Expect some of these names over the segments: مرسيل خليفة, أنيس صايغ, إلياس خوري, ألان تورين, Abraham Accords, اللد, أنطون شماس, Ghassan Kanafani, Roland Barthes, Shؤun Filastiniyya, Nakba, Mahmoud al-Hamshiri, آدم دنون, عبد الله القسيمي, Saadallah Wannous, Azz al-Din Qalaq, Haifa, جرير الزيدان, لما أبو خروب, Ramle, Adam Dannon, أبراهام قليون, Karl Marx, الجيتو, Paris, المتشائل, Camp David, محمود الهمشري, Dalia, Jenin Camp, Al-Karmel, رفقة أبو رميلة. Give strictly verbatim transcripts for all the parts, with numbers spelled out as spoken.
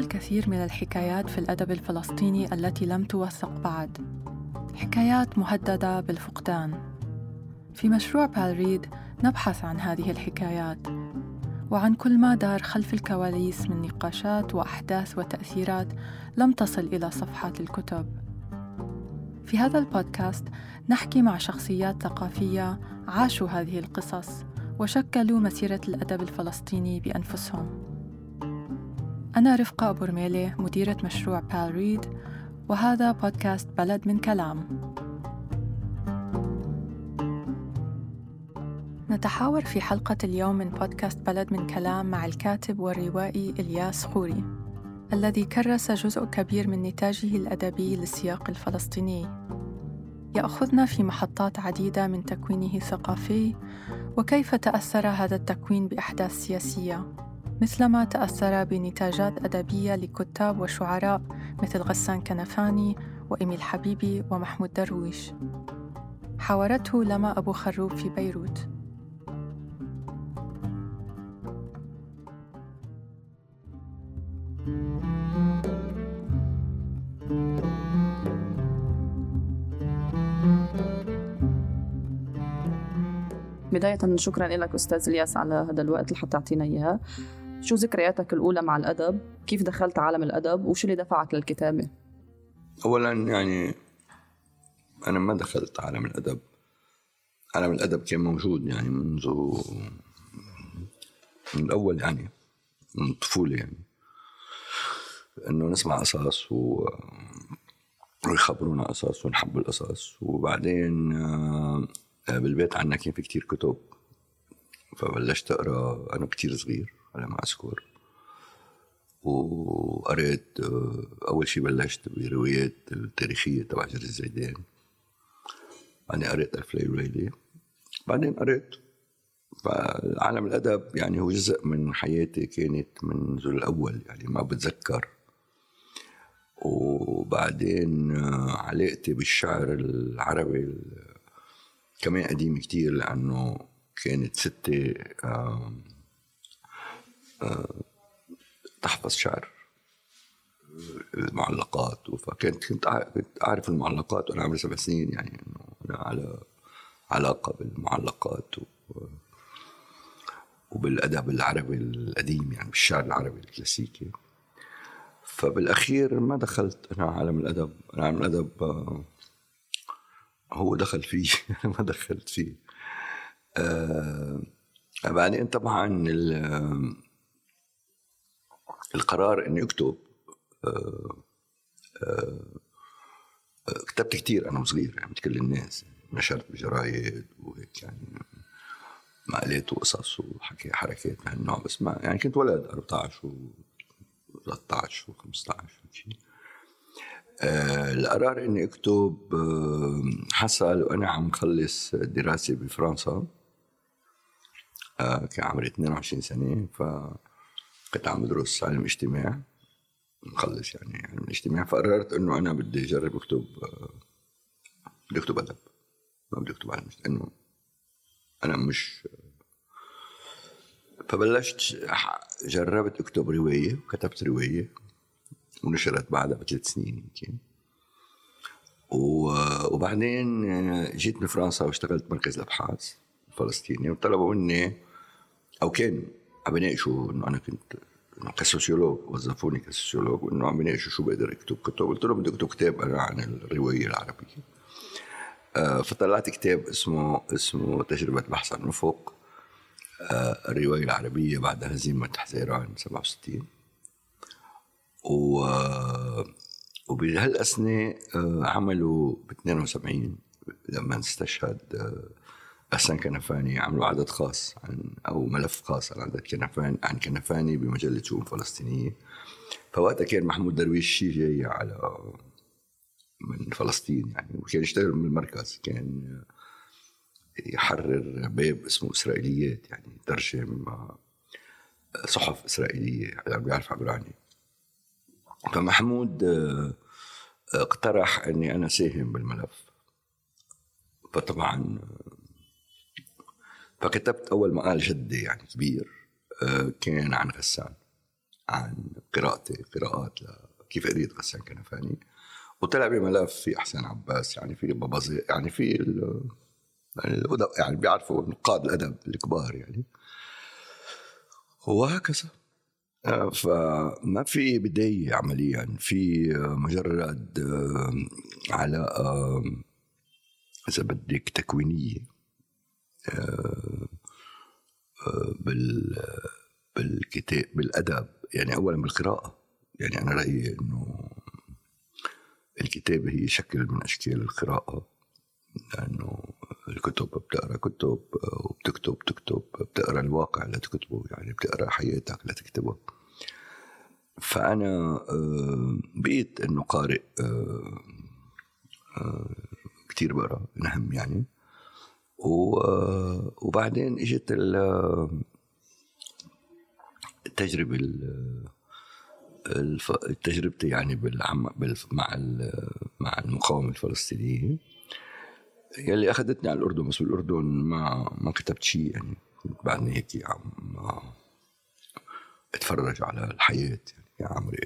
الكثير من الحكايات في الأدب الفلسطيني التي لم توثق بعد، حكايات مهددة بالفقدان. في مشروع بالريد نبحث عن هذه الحكايات وعن كل ما دار خلف الكواليس من نقاشات وأحداث وتأثيرات لم تصل إلى صفحات الكتب. في هذا البودكاست نحكي مع شخصيات ثقافية عاشوا هذه القصص وشكلوا مسيرة الأدب الفلسطيني بأنفسهم. أنا رفقة أبو رميلة، مديرة مشروع بالريد، وهذا بودكاست بلد من كلام. نتحاور في حلقة اليوم من بودكاست بلد من كلام مع الكاتب والروائي إلياس خوري، الذي كرس جزء كبير من نتاجه الأدبي للسياق الفلسطيني. يأخذنا في محطات عديدة من تكوينه الثقافي، وكيف تأثر هذا التكوين بأحداث سياسية، مثلما تأثر بنتاجات أدبية لكتاب وشعراء مثل غسان كنفاني وإميل حبيبي ومحمود درويش. حاورته لما أبو خروب في بيروت. بداية شكراً لك أستاذ إلياس على هذا الوقت اللي حطعتينا إياه. شو ذكرياتك الأولى مع الأدب؟ كيف دخلت عالم الأدب؟ وشو اللي دفعك للكتابة؟ أولاً يعني أنا ما دخلت عالم الأدب. عالم الأدب كان موجود يعني منذ من الأول، يعني من الطفولة، يعني إنه نسمع قصص ويخبرونا قصص ونحب القصص. وبعدين بالبيت عنا كان في كتير كتب، فبلشت أقرأ أنا كتير صغير على ما أذكر. وقرأت أول شي بلشت بروايات التاريخية تبع جرير الزيدان، يعني قرأت ألف ليلة وليلة. بعدين قرأت فعالم الأدب يعني هو جزء من حياتي، كانت منذ الأول يعني ما بتذكر. وبعدين علاقتي بالشعر العربي كمان قديم كتير، لأنه كانت ستة آه آه تحفظ شعر المعلقات، فكانت كنت أعرف المعلقات وأنا عمري سبع سنين، يعني إنه أنا على علاقة بالمعلقات وبالأدب العربي القديم، يعني بالشعر العربي الكلاسيكي. فبالأخير ما دخلت أنا عالم الأدب. أنا عالم الأدب آه هو دخل فيه أنا ما دخلت فيه. آه بعدين طبعا القرار إني أكتب، آه آه كتبت كتير أنا صغير، يعني مثل كل الناس، نشرت بجرايد وهيك، يعني مقالات وقصص وحكي حركات من هالنوع. بس ما يعني كنت ولد أربعتاشر وثلاثتاشر وخمستاشر شيء. آه، القرار إني أكتب آه، حصل وأنا عم خلص دراسة بفرنسا، آه، كان عمري اثنين وعشرين سنة، فكنت عم بدرس علم اجتماع، مخلص يعني علم الاجتماع. فقررت إنه أنا بدي أجرب أكتب، آه، بدي أكتب أدب، ما بدي أكتب علم اجتماع، إنه أنا مش. فبلشت جربت أكتب رواية، وكتبت رواية ونشرت بعدها بثلاث سنين يمكن. وبعدين جيت من فرنسا واشتغلت بمركز الأبحاث الفلسطيني، وطلبوا مني أو كانوا عم يناقشوا إنه أنا كنت إنه كسوسيولوج، وظفوني كسوسيولوج، وإنه عم يناقشوا شو بقدر أكتب كتب. قلت لهم بدي أكتب كتاب أنا عن الرواية العربية. فطلعت كتاب اسمه اسمه تجربة بحث عن أفق الرواية العربية بعد هزيمة حزيران سبعة وستين. و وبهالأثناء عملوا باثنين وسبعين لما استشهد غسان كنفاني، عملوا عدد خاص عن أو ملف خاص عن عدد كنفاني عن كنفاني بمجلة شؤون فلسطينية. فوقتها كان محمود درويش شي جاي على من فلسطين يعني، وكان يشتغل من المركز، كان يحرر باب اسمه إسرائيليات، يعني ترجم صحف إسرائيلية يعني بيعرف عبراني. فمحمود اقترح أني أنا ساهم بالملف، فطبعا فكتبت أول مقال جدي يعني كبير كان عن غسان، عن قراءتي قراءات كيف قريت غسان كنفاني، وطلع بملف في إحسان عباس، يعني في بابازي، يعني في يعني الأدب، يعني بيعرفوا نقاد الأدب الكبار يعني، وهكذا. فما في بداية عمليا، في مجرد علاقة إذا بدك تكوينية بالكتاب بالأدب، يعني أولا بالقراءة. يعني أنا رأيي إنه الكتابة هي شكل من أشكال القراءة، لأنه الكتب بتقرأ كتب وبتكتب تكتب، بتقرأ الواقع لا تكتبه، يعني بتقرأ حياتك لا تكتبه. فأنا بقيت إنه قارئ كتير، بقرأ نهم يعني. وبعدين إجت التجربة التجربتي يعني بالعم مع مع المقاومة الفلسطينية، يلي أخذتني على الأردن. بس بالأردن ما ما كتبت شيء يعني، بعدني هيك عم أتفرج على الحياة يعني. يا عمري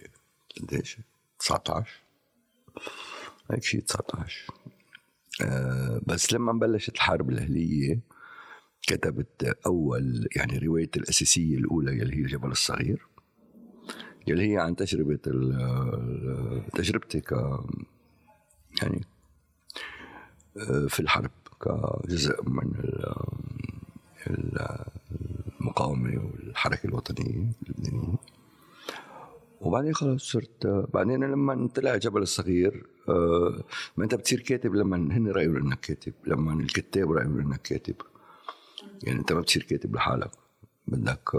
قديش؟ تسعة عشر هيك شيء، تسعة عشر. أه بس لما بلشت الحرب الأهلية كتبت أول يعني رواية الأساسية الأولى، يلي هي جبل الصغير، يلي هي عن تجربة تجربتي ك يعني في الحرب كجزء من المقاومة والحركة الوطنية اللبنانية. وبعدين خلاص صرت، بعدين لما طلع جبل الصغير، ما أنت بتصير كاتب لما هن رأيوا إنك كاتب، لما الكتاب رأيوا إنك كاتب، يعني أنت ما بتصير كاتب لحالك، بدك.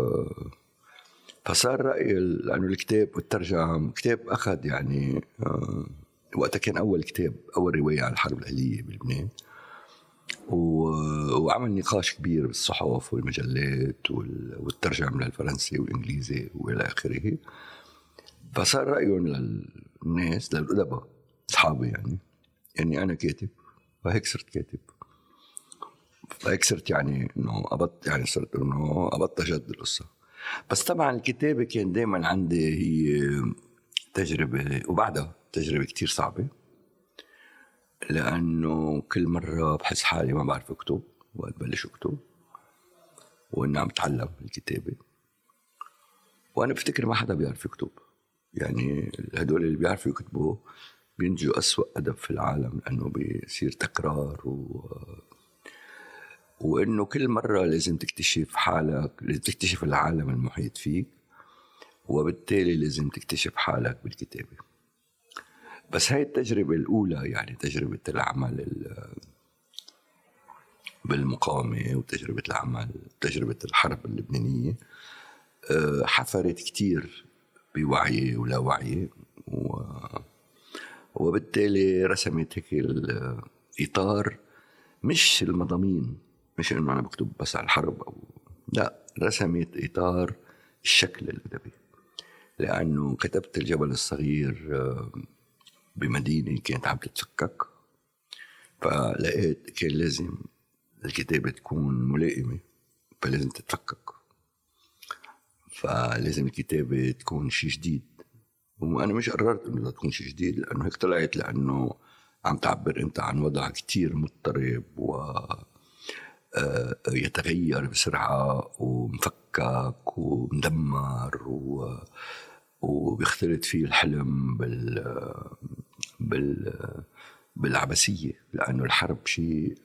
فصار رأيي لأنه الكتاب والترجمة، كتاب أخذ يعني وقتها كان أول كتاب، أول رواية عن الحرب الأهلية بلبنان، وعمل نقاش كبير بالصحف والمجلات والترجمة للفرنسي والإنجليزي وإلى آخره. فصار رأيهم للناس، للأدباء أصحابي يعني، يعني أنا كاتب، وهيك صرت كاتب، فهيك صرت يعني إنه أبط يعني صرت إنه أبط جد القصة. بس طبعا الكتابة كان دايما عندي هي تجربة، وبعدها تجربة كتير صعبة، لأنه كل مرة بحس حالي ما بعرف أكتب وقت بلش أكتب، وإنه عم تعلم الكتابة. وأنا بفتكر ما حدا بيعرف يكتب، يعني هدول اللي بيعرفوا يكتبوا بينجوا أسوأ أدب في العالم، لأنه بيصير تكرار و... وإنه كل مرة لازم تكتشف حالك، لازم تكتشف العالم المحيط فيك، وبالتالي لازم تكتشف حالك بالكتابة. بس هاي التجربة الأولى يعني تجربة العمل بالمقاومة، وتجربة العمل تجربة الحرب اللبنانية، حفرت كتير بوعي ولا وعي، و... وبالتالي رسمت هيك الإطار، مش المضامين، مش إنه أنا بكتب بس على الحرب أو لا، رسمت إطار الشكل الأدبي. لأنه كتبت الجبل الصغير بمدينة كانت عم تتفكك، فلقيت كان لازم الكتابة تكون ملائمة، فلازم تتفكك، فلازم الكتابة تكون شيء جديد. وأنا مش قررت إنه تكون شيء جديد، لأنه هيك طلعت، لأنه عم تعبر أنت عن وضع كتير مضطرب ويتغير بسرعة ومفكك ومدمر، و... وبيختلط فيه الحلم بال... بال... بالعبثية، لأنه الحرب شيء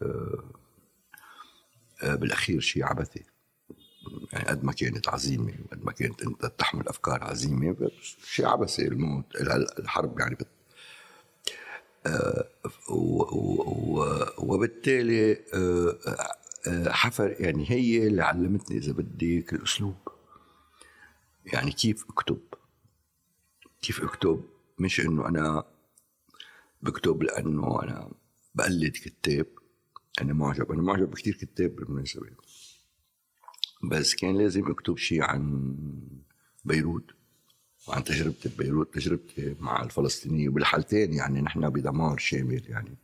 بالأخير شيء عبثي، يعني قد ما كانت عزيمة، قد ما كانت أنت تحمل أفكار عزيمة، شيء عبثي الموت الحرب يعني بت... آه و و وبالتالي آه آه حفر يعني، هي اللي علمتني إذا بديك الأسلوب، يعني كيف أكتب، كيف أكتب، مش إنه أنا بكتب لأنه أنا بقلد كتاب، أنا معجب أنا معجب بكتير كتاب بالمناسبة، بس كان لازم أكتب شيء عن بيروت وعن تجربتي ببيروت، تجربتي مع الفلسطينيين، وبالحالتين يعني نحن بدمار شامل، يعني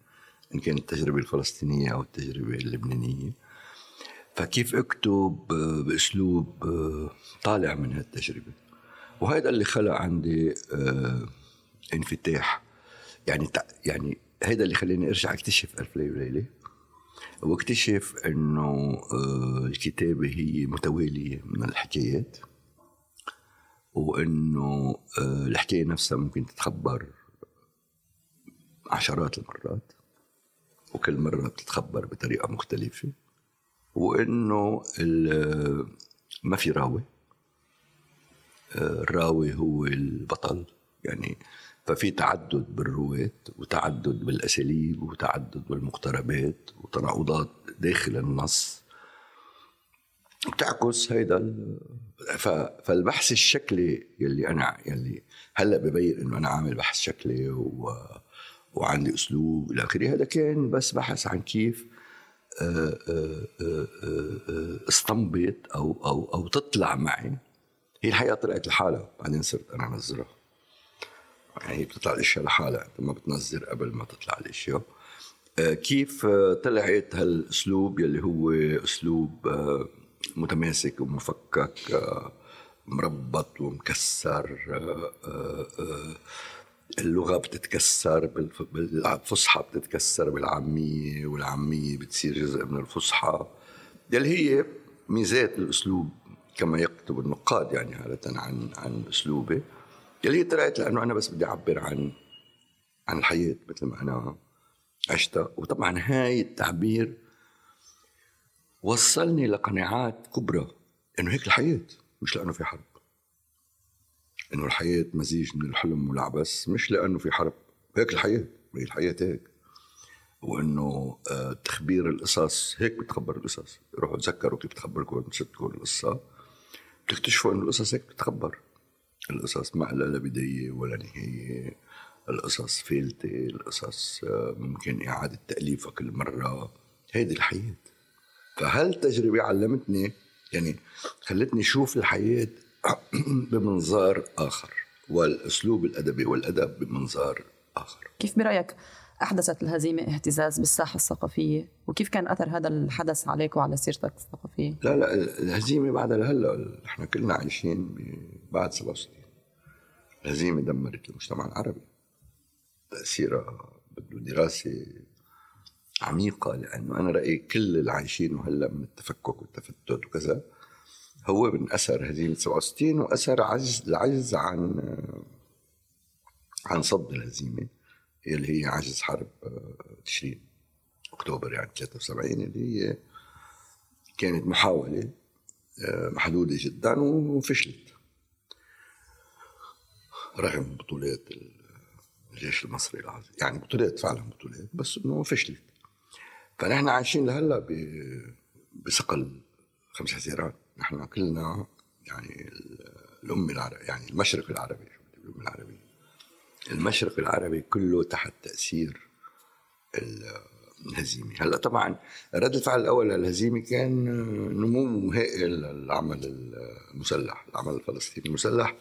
إن كانت التجربة الفلسطينية أو التجربة اللبنانية. فكيف أكتب بأسلوب طالع من هالتجربة، وهذا اللي خلق عندي آه انفتاح يعني يعني هذا اللي خليني ارجع اكتشف ألف ليلة وليلة، واكتشف انه آه الكتابة هي متوالية من الحكايات، وانه آه الحكاية نفسها ممكن تتخبر عشرات المرات وكل مرة بتتخبر بطريقة مختلفة، وانه ما في راوي، الراوي هو البطل يعني، ففي تعدد بالرواة وتعدد بالأساليب وتعدد بالمقتربات وتناقضات داخل النص بتعكس هيدا. فالبحث الشكلي يلي أنا يلي هلأ ببين أنه أنا عامل بحث شكلي و... وعندي أسلوب إلى آخره، هذا كان بس بحث عن كيف استنبط أو, أو, أو تطلع معي. هي الحقيقة طلعت لحالها، بعدين صرت أنا نزرها يعني، هي بتطلع الأشياء لحالها، ما بتنزر قبل ما تطلع الأشياء. كيف طلعت هالأسلوب يلي هو أسلوب متماسك ومفكك مربط ومكسر، اللغة بتتكسر بالفصحى، بتتكسر بالعامية، والعامية بتصير جزء من الفصحى، اللي هي ميزات الأسلوب كما يكتب النقاد يعني عادة عن عن أسلوبه. اللي هي طلعت لأنه أنا بس بدي أعبر عن عن الحياة مثل ما أنا عشتها، وطبعا هاي التعبير وصلني لقناعات كبرى إنه هيك الحياة، مش لأنه في حرب، إنه الحياة مزيج من الحلم والعبث، مش لأنه في حرب هيك الحياة، هي الحياة هيك، وإنه تخبير القصص هيك بتخبر القصص. روحوا تذكروا كيف بتخبركم ستكون القصة، بتكتشفوا إنه القصص هيك بتخبر، القصص ما لا بداية ولا نهاية، القصص فيلتة، القصص ممكن إعادة تأليفها كل مرة، هيدي الحياة. فهل تجربة علمتني يعني خلتني شوف الحياة بمنظار آخر، والأسلوب الأدبي والأدب بمنظار آخر. كيف برأيك أحدثت الهزيمة اهتزاز بالساحة الثقافية، وكيف كان أثر هذا الحدث عليك وعلى سيرتك الثقافية؟ لا لا الهزيمة بعد هلا نحن كلنا عايشين بعد سبعة وستين، الهزيمة دمرت المجتمع العربي، تأثيرها بده دراسة عميقة، لأنه أنا رأيي كل اللي عايشين هلا من التفكك والتفتت وكذا هو من أثر هزيمة سبعة وستين، وأثر عجز العجز عن عن صد الهزيمة اللي هي عجز حرب تشرين أكتوبر يعني ثلاثة وسبعين، اللي هي كانت محاولة محدودة جدا وفشلت رغم بطولات الجيش المصري العظيم يعني، بطولات فعلا بطولات، بس إنه فشلت. فنحن عايشين لهلا بثقل خمس حزيران، نحن كلنا يعني الأمة العربية يعني المشرق العربي، الأمة العربية المشرق العربي كله تحت تأثير الهزيمة. هلأ طبعا رد الفعل الأول للهزيمة كان نمو هائل للعمل المسلح، العمل الفلسطيني المسلح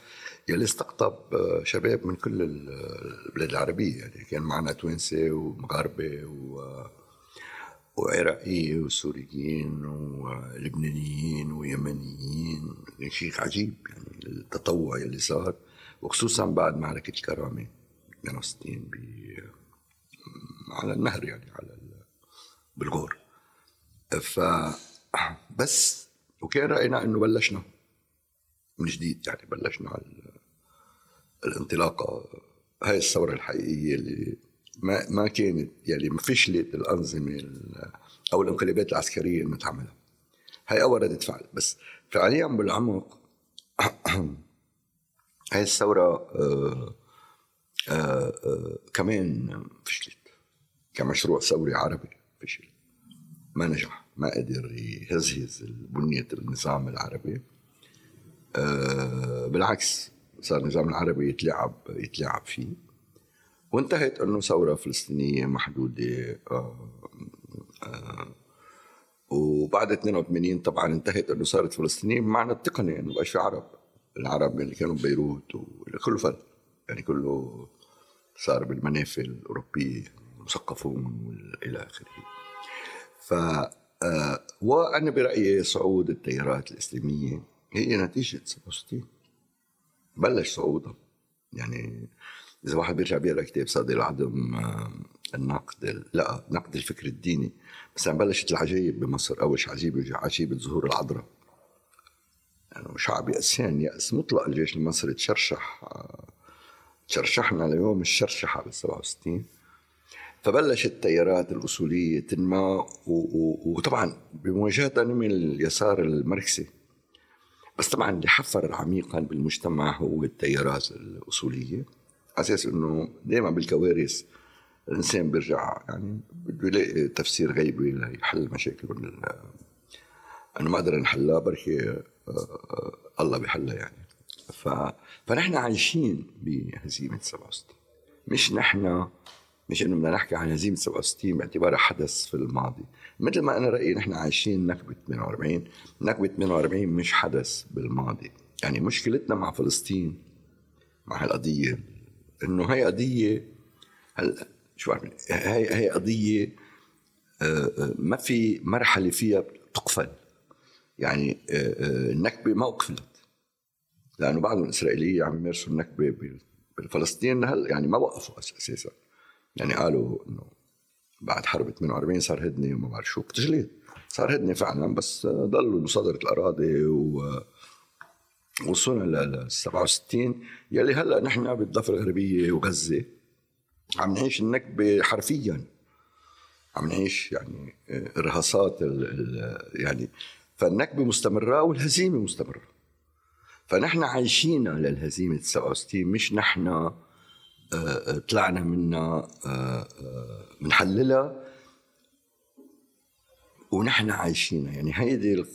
يلي استقطب شباب من كل البلاد العربية يعني، كان معنا توينسي ومغاربة و وعراقيين وسوريين ولبنانيين ويمنيين، شيء عجيب يعني التطوع اللي صار، وخصوصا بعد معركة الكرامة ستين ب على النهر يعني على بالغور. ف بس وكان رأينا انه بلشنا من جديد يعني، بلشنا على الانطلاقة، هاي الثورة الحقيقية اللي ما ما كانت يعني ما فشلت الأنظمة أو الانقلابات العسكرية اللي تعملها، هاي أول ردة فعل. بس فعليا بالعمق هاي الثورة آآ آآ كمان فشلت كمشروع ثوري عربي، فشل ما نجح، ما قدر يهزهز بنية النظام العربي، بالعكس صار النظام العربي يتلعب يتلعب فيه، وانتهت انه ثوره فلسطينيه محدوده. آآ آآ وبعد اثنين وثمانين طبعا انتهت انه صارت فلسطينيه بمعنى التقني، انه يعني بقى في عرب، العرب اللي كانوا ببيروت وكله فرد يعني، كله صار بالمنافذ الاوروبيه مثقفون الى اخره. ف وانا برايي صعود التيارات الاسلاميه هي نتيجه سبعة وستين، بلش صعودا. يعني إذا واحد بيرجع بيقرأ كتاب صادق العدم النقد، لا نقد الفكر الديني، بس عم بلشت العجائب بمصر. أول شيء عجيب عجيبة الزهور العذراء، يعني شعب يأسان، يأس مطلق. الجيش المصري تشرشح، تشرشحنا ليوم الشرشحة بالسبعة وستين. فبلشت التيارات الأصولية تنمى، وطبعا بمواجهة من اليسار الماركسي. بس طبعا اللي حفر عميقا بالمجتمع هو التيارات الأصولية، أساس أنه دائما بالكوارث الإنسان بيرجع يعني بده يلاقي تفسير غيبي ليحل مشاكل أنه ما قدر نحلها، بركي الله بيحلها. يعني ف... فنحن عايشين بهزيمة سبعة وستين. مش نحن مش أنه بدنا نحكي عن هزيمة سبعة وستين باعتبارها حدث في الماضي، مثل ما أنا رأيي نحن عايشين نكبة ثمانية وأربعين. نكبة ثمانية وأربعين مش حدث بالماضي. يعني مشكلتنا مع فلسطين، مع هالقضية، إنه هاي قضية هل شو عارفين هاي هاي قضية ما في مرحلة فيها تقفل. يعني النكبة ما وقفلت، لأنه بعض الإسرائيليين عم يمارسوا النكبة بالفلسطين هل يعني ما وقفوا أساسا. يعني قالوا إنه بعد حرب ثمانية وأربعين صار هدنة وما بعرف شو بتجليد، صار هدنة فعلا، بس ضلوا مصادرة الأراضي و وصلنا لل سبعة وستين يلي هلا نحن بالضفه الغربيه وغزه عم نعيش النكبه حرفيا، عم نعيش يعني رهاصات ال ال يعني فالنكبه مستمره والهزيمه مستمره. فنحن عايشين للهزيمه سبعة وستين، مش نحن طلعنا منها بنحللها ونحن عايشين. يعني هيدي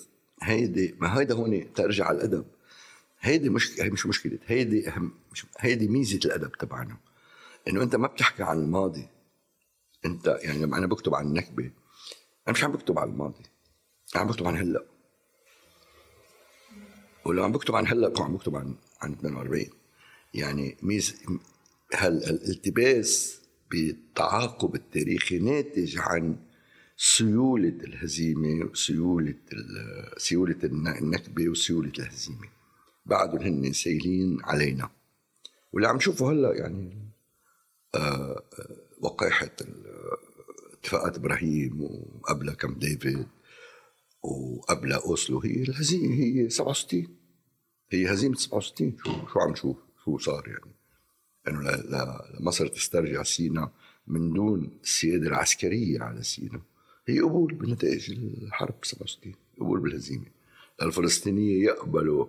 هيدي ما هيدا هون ترجع الادب. هيدي مش مش مشكله، هيدي اهم، هيدي ميزه الادب تبعنا، انه انت ما بتحكي عن الماضي. انت يعني لما انا بكتب عن النكبه انا مش عم بكتب عن الماضي، عم بكتب عن هلا. ولو عم بكتب عن هلا عم بكتب عن عن ثمانية وأربعين. يعني ميزه هالالتباس بالتعاقب التاريخي ناتج عن سيوله الهزيمه وسيوله سيوله النكبه وسيوله الهزيمه. بعدهم هن سايلين علينا، واللي عم شوفوا هلا يعني آه وقائحة اتفاقات إبراهيم وقبلها كامب ديفيد وقبلها أوسلو، هي الهزيمة، هي سبعة وستين، هي هزيمة سبعة وستين. شو شو عم شوف شو صار يعني إنه يعني مصر تسترجع سينا من دون السيادة العسكرية على سينا، هي قبول بنتائج الحرب سبعة وستين، قبول بالهزيمة. الفلسطينية يقبلوا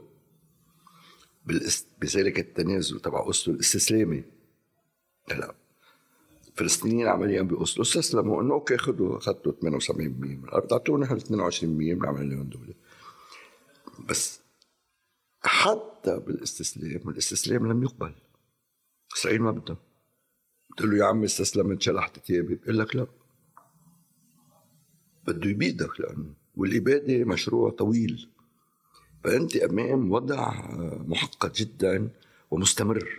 بذلك التنازل تبع أسلو الاستسلامي. لا الفلسطينيين عمليا بأسلو استسلموا انه اوكي خدوا خدوا ثمانية وسبعين بالمئة من الارض، اعطونا نحن اثنين وعشرين بالمئة بنعمل لهم دوله. بس حتى بالاستسلام، والاستسلام لم يقبل، اسرائيل ما بدها. بتقول له يا عمي استسلمت شلحت ثيابي، بقول لك لا، بده يبيدك، لانه والاباده مشروع طويل. فأنت أمام وضع محقق جدا ومستمر.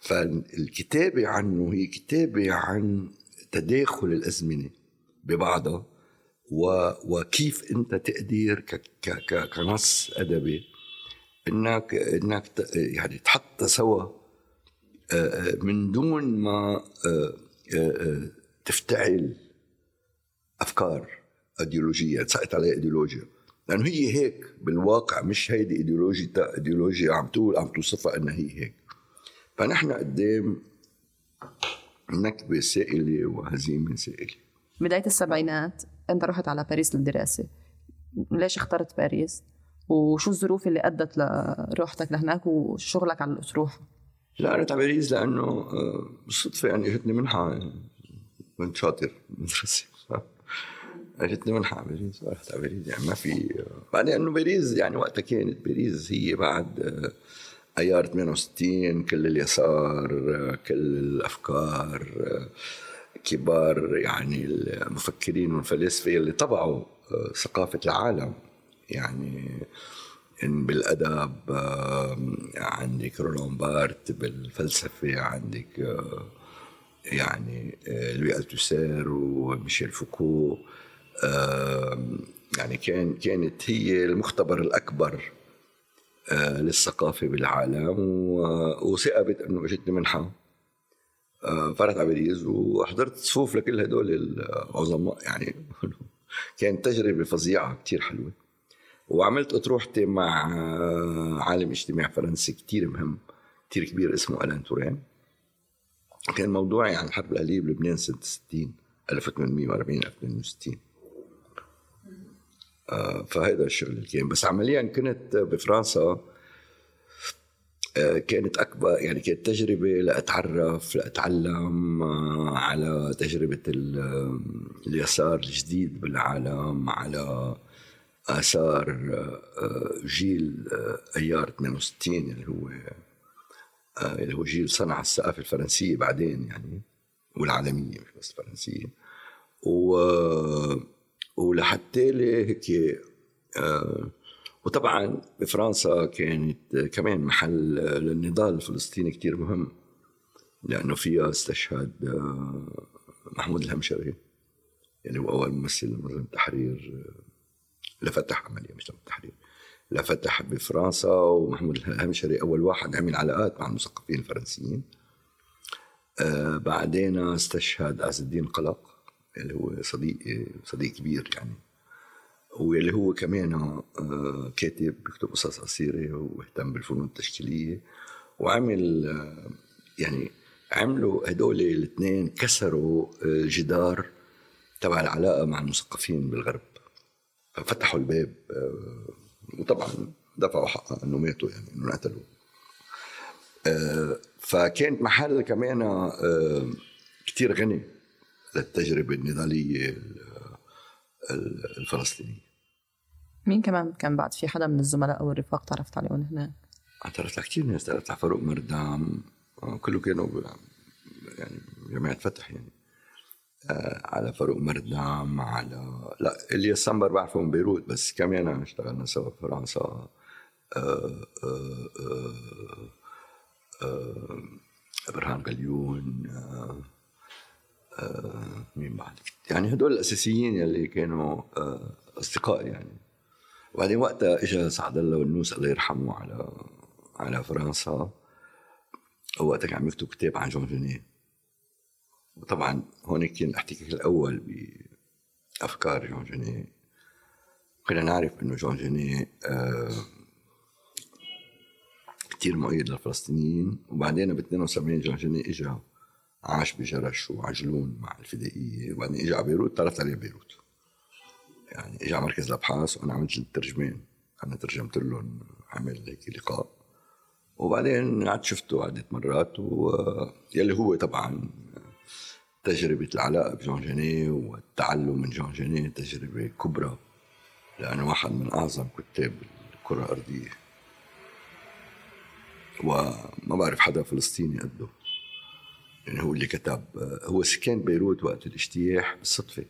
فالكتابة عنه هي كتابة عن تداخل الأزمنة ببعضها، وكيف أنت تقدر كنص أدبي أنك, إنك يعني تحط سوا من دون ما تفتعل أفكار أديولوجية، تسقط عليها أديولوجيا. لأنه هي هيك بالواقع، مش هيدي إيديولوجيا إيديولوجيا عم تقول عم توصفها أنها هي هيك. فنحن قدام نكبة سائلة وهزيمة سائلة. بداية السبعينات أنت رحت على باريس للدراسة، ليش اخترت باريس؟ وشو الظروف اللي أدت لروحتك لهناك وشغلك على الأسروح؟ لا أردت على باريس لأنه بالصدفة يعني أجتني منحة، كنت شاطر مدرسي، أجتني منحة على باريس ورحت على باريس. يعني ما في بعدين أنه باريس يعني وقتها كانت باريس هي بعد أيار ثمانية وستين، كل اليسار، كل الأفكار، كبار يعني المفكرين والفلاسفة اللي طبعوا ثقافة العالم. يعني بالأدب عندك رولان بارت، بالفلسفة عندك يعني لوي ألتوسير وميشيل فوكو. يعني كان كانت هي المختبر الأكبر للثقافة بالعالم، وثقبت أنه أجتني منحة فرحت عبريز وحضرت صفوف لكل هدول العظماء. يعني كانت تجربة فظيعة كتير حلوة. وعملت أطروحتي مع عالم اجتماع فرنسي كتير مهم كتير كبير اسمه ألان تورين. كان موضوعي عن الحرب الأهلية بلبنان سنة ستين ألف وثمانمئة وأربعين ألف وثمانمئة وستين. فهذا الشغل اللي كان. بس عمليا كنت بفرنسا كانت أكبر، يعني كانت تجربة لأتعرف لأتعلم على تجربة اليسار الجديد بالعالم، على آثار جيل أيار ثمانية وستين اللي هو اللي هو جيل صنع الثقافة الفرنسية بعدين يعني، والعالمية مش بس فرنسية. و ولحتى هيك آه. وطبعا بفرنسا كانت كمان محل للنضال الفلسطيني كتير مهم، لأنه فيها استشهد آه محمود الهمشري، يعني هو أول ممثل لمنظمة التحرير لفتح، عملية مش للتحرير لفتح بفرنسا. ومحمود الهمشري أول واحد عمل علاقات مع المثقفين الفرنسيين. آه بعدين استشهد عز الدين قلق اللي هو صديق صديق كبير يعني، واللي هو كمان كاتب بيكتب قصص قصيرة واهتم بالفنون التشكيلية. وعمل يعني عملوا هدول الاثنين كسروا الجدار تبع العلاقة مع المثقفين بالغرب، فتحوا الباب. وطبعا دفعوا حقه انه ماتوا، يعني انه قتلوا. فكانت محل كمان كتير غني للتجربة النضالية الفلسطينية. مين كمان كان بعد؟ في حدا من الزملاء أو الرفاق تعرفت عليهم هناك؟ تعرفت على كتير ناس، تعرفت على فاروق مردام كله كانوا يعني جماعة فتح يعني، على فاروق مردام، على لا اللي السمبر بعرفه من بيروت، بس كمان اشتغلنا سوا فرنسا. أبراهام قليون، آه، مين بعد؟ يعني هدول الأساسيين اللي كانوا آه، أصدقاء يعني. وبعدين وقتها إجا سعد الله والنوس الله يرحمه على على فرنسا. وقتها كان عم يكتب كتاب عن جون جينيه، وطبعا هون كان الاحتكاك الأول بأفكار جون جينيه. كنا نعرف إنه جون جينيه آه، كتير مؤيد للفلسطينيين. وبعدين باثنين وسبعين جون جينيه إجا عاش بجرش وعجلون مع الفدائية، وبعدين إجا على بيروت. تعرفت عليه بيروت يعني، إجا على مركز الأبحاث وأنا عملت الترجمين، أنا ترجمت لهم، عمل هيك لقاء. وبعدين قعدت شفته عدة مرات، ويلي هو طبعا تجربة العلاقة بجون جينيه والتعلم من جون جينيه تجربة كبرى، لأنه واحد من أعظم كتاب الكرة الأرضية، وما بعرف حدا فلسطيني قده. يعني هو اللي كتب، هو سكان بيروت وقت الاجتياح بالصدفة،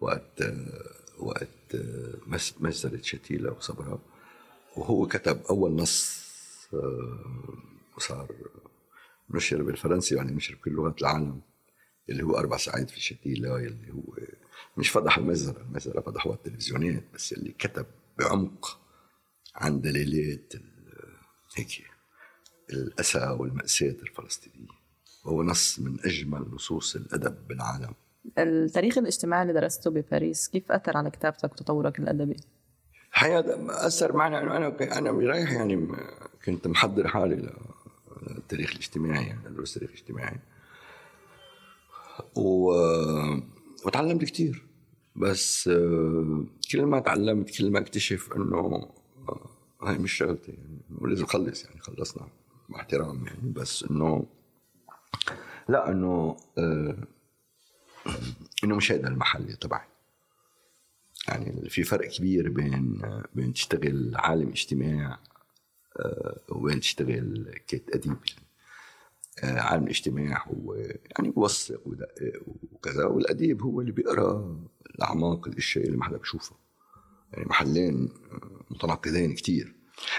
وقت وقت مسجلة شتيلة وصبرا، وهو كتب أول نص وصار نشر بالفرنسي، يعني نشر بكل لغات العالم، اللي هو أربع ساعات في شتيلة، اللي هو مش فضح المزرعة، المزرعة فضحوها التلفزيونات، بس اللي كتب بعمق عن دليلات هيك الأسى والمأساة الفلسطينية. هو نص من أجمل نصوص الأدب بالعالم. التاريخ الاجتماعي اللي درسته بباريس كيف أثر على كتابتك وتطورك الأدبي؟ الحقيقة أثر معنا أنه أنا أنا رايح يعني كنت محضر حالي للتاريخ الاجتماعي، يعني أدرس التاريخ الاجتماعي، و... وتعلمت كتير. بس كل ما تعلمت كل ما اكتشف أنه هاي مش شغلتي يعني، ولازم خلص يعني خلصنا باحترام يعني. بس أنه لا انه آه انه مش هذا المحل طبعا. يعني في فرق كبير بين بين تشتغل عالم اجتماع آه وبين تشتغل كأديب. آه عالم اجتماع هو يعني بيوثق ودقق وكذا، والأديب هو اللي بيقرا الأعماق الأشياء اللي ما حدا بيشوفها. يعني محلين متناقضين كتير.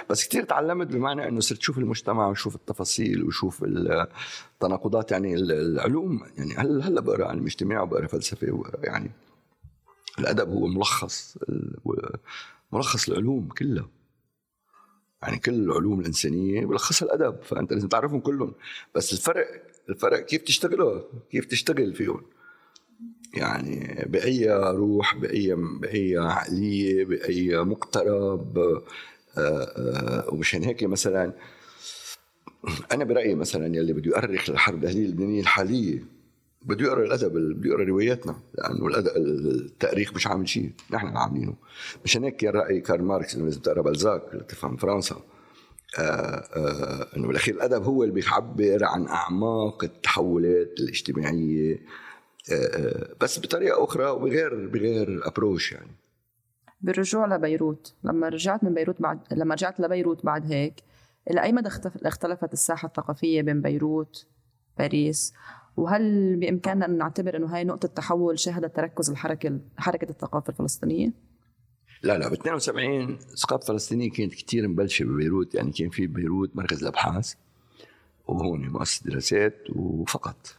بس كتير تعلمت، بمعنى أنه صرت شوف المجتمع وشوف التفاصيل وشوف التناقضات. يعني العلوم يعني هلا هلا بقرأ عن المجتمع وبقرأ فلسفة وبقرأ يعني. الأدب هو ملخص ملخص العلوم كلها. يعني كل العلوم الإنسانية بلخصها الأدب، فأنت لازم تعرفهم كلهم، بس الفرق الفرق كيف تشتغلوا، كيف تشتغل فيهم، يعني بأي روح، بأي بأي عقلية، بأي مقترب. ومشان هيك مثلا أنا برأيي مثلا يلي بده يؤرخ الحرب الأهلية اللبنانية الحالية بده يقرأ الأدب، بده يقرأ رواياتنا، لأنه الأدب التاريخ مش عامل شيء، نحن اللي عاملينه. مشان هيك يا رأيي كارل ماركس لازم تقرأ بلزاك لتفهم فرنسا، إنه بالأخير الأدب هو اللي بيعبر عن أعماق التحولات الاجتماعية بس بطريقة أخرى وبغير بغير أبروش. يعني بالرجوع لبيروت، لما رجعت من بيروت بعد لما رجعت لبيروت بعد هيك، إلى أي مدى اختلفت الساحة الثقافية بين بيروت باريس؟ وهل بإمكاننا أن نعتبر أنه هاي نقطة تحول شهدت تركز الحركة حركة الثقافة الفلسطينية؟ لا لا، باثنين وسبعين الثقافة الفلسطينية كانت كتير مبلشة ببيروت، يعني كان في بيروت مركز الأبحاث وهون مؤسسة دراسات وفقط.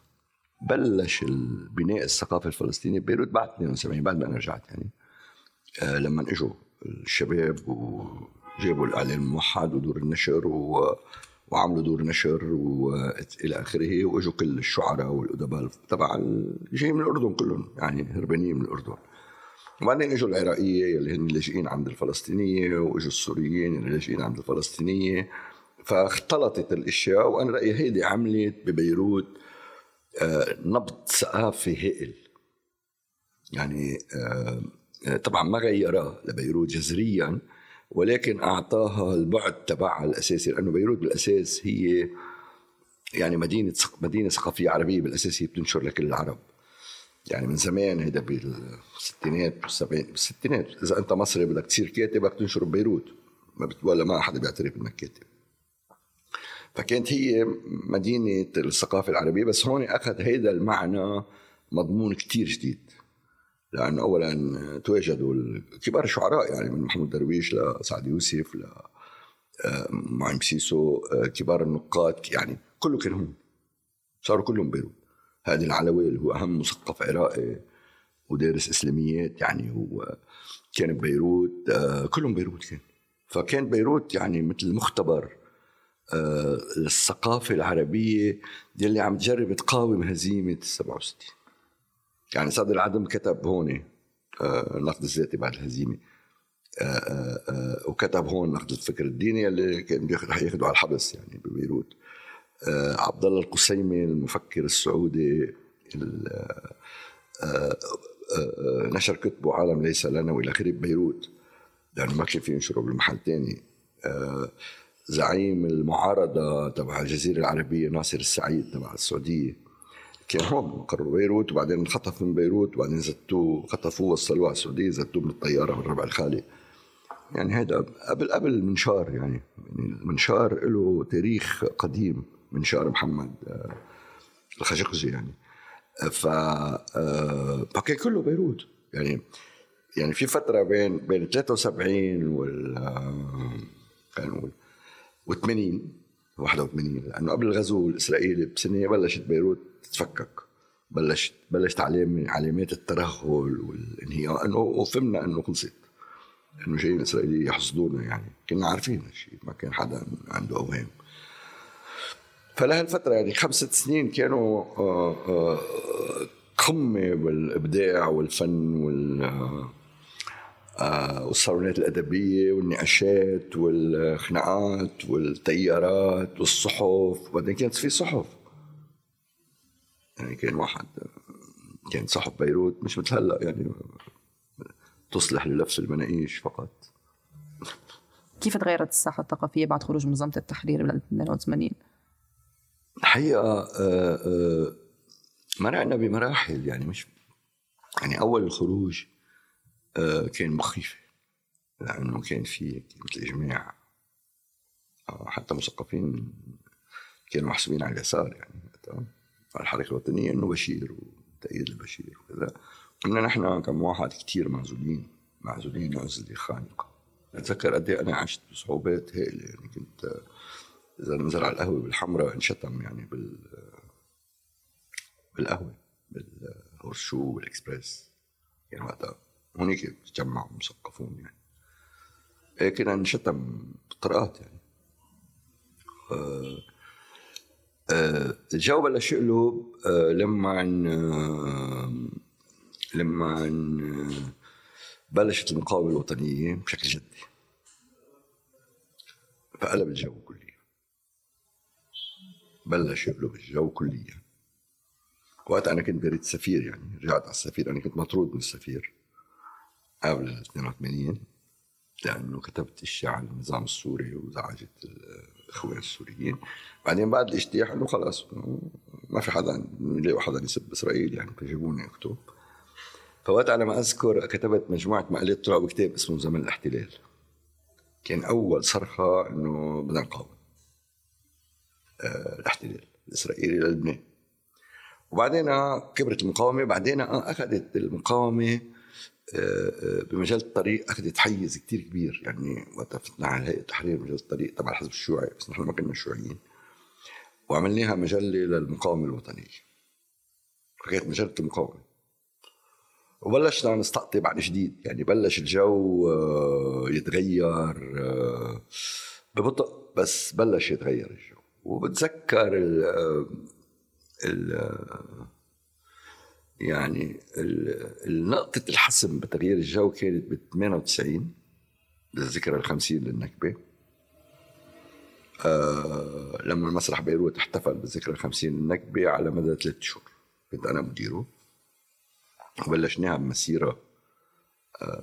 بلش البناء الثقافة الفلسطينية ببيروت بعد اثنين وسبعين، بعد ما أنا رجعت، يعني آه لما إجوا الشباب وجابوا الإعلام الموحد ودور النشر و وعملوا دور نشر وإلى آخره، وإجوا كل الشعراء والأدباء تبع جاي من الأردن كلهم، يعني هربانيين من الأردن، وبعدين إجوا العراقية اللي هن لاجئين عند الفلسطينية، وإجوا السوريين اللي لاجئين عند الفلسطينية، فاختلطت الأشياء. وأنا رأيي هيدي عملت ببيروت نبض ثقافي هائل، يعني طبعا ما غيرها لبيروت جذريا، ولكن أعطاها البعد تبعها الأساسي، لأنه بيروت بالأساس هي يعني مدينة مدينة ثقافية عربية بالأساس، هي بتنشر لكل العرب، يعني من زمان هذا بالستينات والسبعينات بالستينات. إذا أنت مصري بدك تصير كاتب بدك تنشر ببيروت، ما ولا ما أحد بيعترف إنك كاتب. فكانت هي مدينة الثقافة العربية، بس هون أخذ هذا المعنى مضمون كتير جديد، لأن أولاً تواجدوا الكبار الشعراء، يعني من محمود درويش لسعد يوسف لمعين بسيسو، كبار النقاد، يعني كله كان هون، صاروا كلهم بيروت. هادي العلوي اللي هو أهم مثقف عراقي ودارس إسلاميات، يعني هو كان ببيروت، كلهم بيروت كان. فكان بيروت يعني مثل مختبر الثقافة العربية اللي عم تجرب تقاوم هزيمة سبعة وستين. يعني صدر العدم كتب هون النقد الذاتي بعد الهزيمة، آآ آآ وكتب هون نقد الفكر الديني اللي كان بياخدوا على الحبس يعني ببيروت. عبد الله القسيمي المفكر السعودي نشر كتبه عالم ليس لنا وإلى آخره ببيروت، لأنه يعني ما كان في ينشره بالمحل تاني. زعيم المعارضة تبع الجزيرة العربية ناصر السعيد تبع السعودية كان هون، قرروا بيروت، وبعدين انخطف من بيروت، وبعدين زتوه خطفوه الصلوات السعودية، زتوه من الطيارة من الربع الخالي. يعني هذا قبل قبل منشار، يعني المنشار له تاريخ قديم، منشار محمد الخشقجي، يعني ف بقي كله بيروت. يعني يعني في فترة بين بين ثلاثة وسبعين وال كانوا وثمانين واحد وثمانين، لأنه قبل الغزو الإسرائيلي بسنة بلشت بيروت تتفكك، بلشت بلشت علامات علامات الترهل والانهيار، انه وفهمنا انه خلصت، انه جايين الإسرائيليين يحصدونا، يعني كنا عارفين هالشيء، ما كان حدا عنده اوهام. فلهالفتره يعني خمسة سنين كانوا قمه بالابداع والفن وال والصالونات الأدبية والنقاشات والخناقات والتيارات والصحف. وبعدين كانت في صحف، يعني كان واحد كان صحف بيروت مش مثل هلأ، يعني تصلح للبس المناقيش فقط. كيف تغيرت الساحة الثقافية بعد خروج منظمة التحرير بال اثنين وثمانين؟ الحقيقة مرقنا بمراحل، يعني مش يعني أول الخروج كان مخيف، لأنه كان فيه مثل إجماع، حتى مثقفين كانوا محسوبين على اليسار، يعني على الحركة الوطنية إنه بشير وتأييد البشير وكذا. كنا نحن كم واحد كتير معزولين معزولين عزلة خانقة. أتذكر قد إيه أنا عشت بصعوبات هائلة، يعني كنت إذا نزل على القهوة بالحمرة انشتم، يعني بال بالقهوة بالهورشو والإكسبرس، يعني وقتها هونيك تجمعوا مثقفون يعني. كنا نشتم قراءات يعني. جاوب على شقلوب لما لما بلشت المقاومة الوطنية بشكل جدي، فقلب الجو كليا، بلش يقلب الجو كليا. وقت أنا كنت بريد سفير يعني، رجعت على السفير، أنا كنت مطرود من السفير قبل اثنين وثمانين لأنه كتبت إشياء عن النظام السوري وزعجت الإخوان السوريين. بعدين بعد الاجتياح إنه خلاص ما في حدا يلاقوا حدا يسب إسرائيل يعني، فجابوني أكتب. فوقت على ما أذكر كتبت مجموعة مقالات طلعوا بكتاب اسمه زمن الاحتلال، كان أول صرخة إنه بدنا نقاوم الاحتلال الإسرائيلي للبنان. وبعدين كبرت المقاومة، بعدين أخذت المقاومة بمجال الطريق، أخذت حيز كتير كبير يعني. وتفتنا على هيئة تحرير مجال الطريق طبعا الحزب الشيوعي، بس نحن ما كنا شيوعيين، وعملناها مجلة للمقاومة الوطنية، فكانت مجلة المقاومة. وبلشنا نستقطب عن جديد يعني، بلش الجو يتغير ببطء بس بلش يتغير الجو. وبتذكر ال ال يعني نقطة الحسم بتغيير الجو كانت ب ثمانية وتسعين بالذكرى الخمسين للنكبة، لما المسرح بيروت احتفل بالذكرى الخمسين للنكبة على مدى ثلاثة شهور كنت أنا مديره. وبلشناها بمسيرة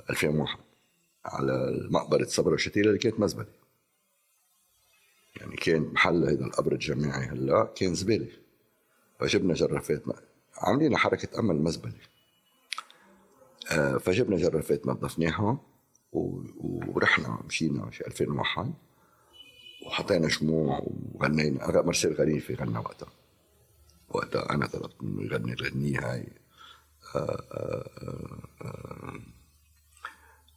ألفين وواحد على مقبرة صبرا وشتيلة اللي كانت مزبلة يعني، كان محل هيدا القبر الجماعي هلا كان زبالة، فجبنا جرافات ماء، عاملين حركة أمل مزبلة، فجبنا جرافات نظفناها ورحنا مشينا في ألفين وواحد وحطينا شموع وغنينا. مرسل غني في غنى وقتها، وقتها أنا طلبت منه يغني الغنية هاي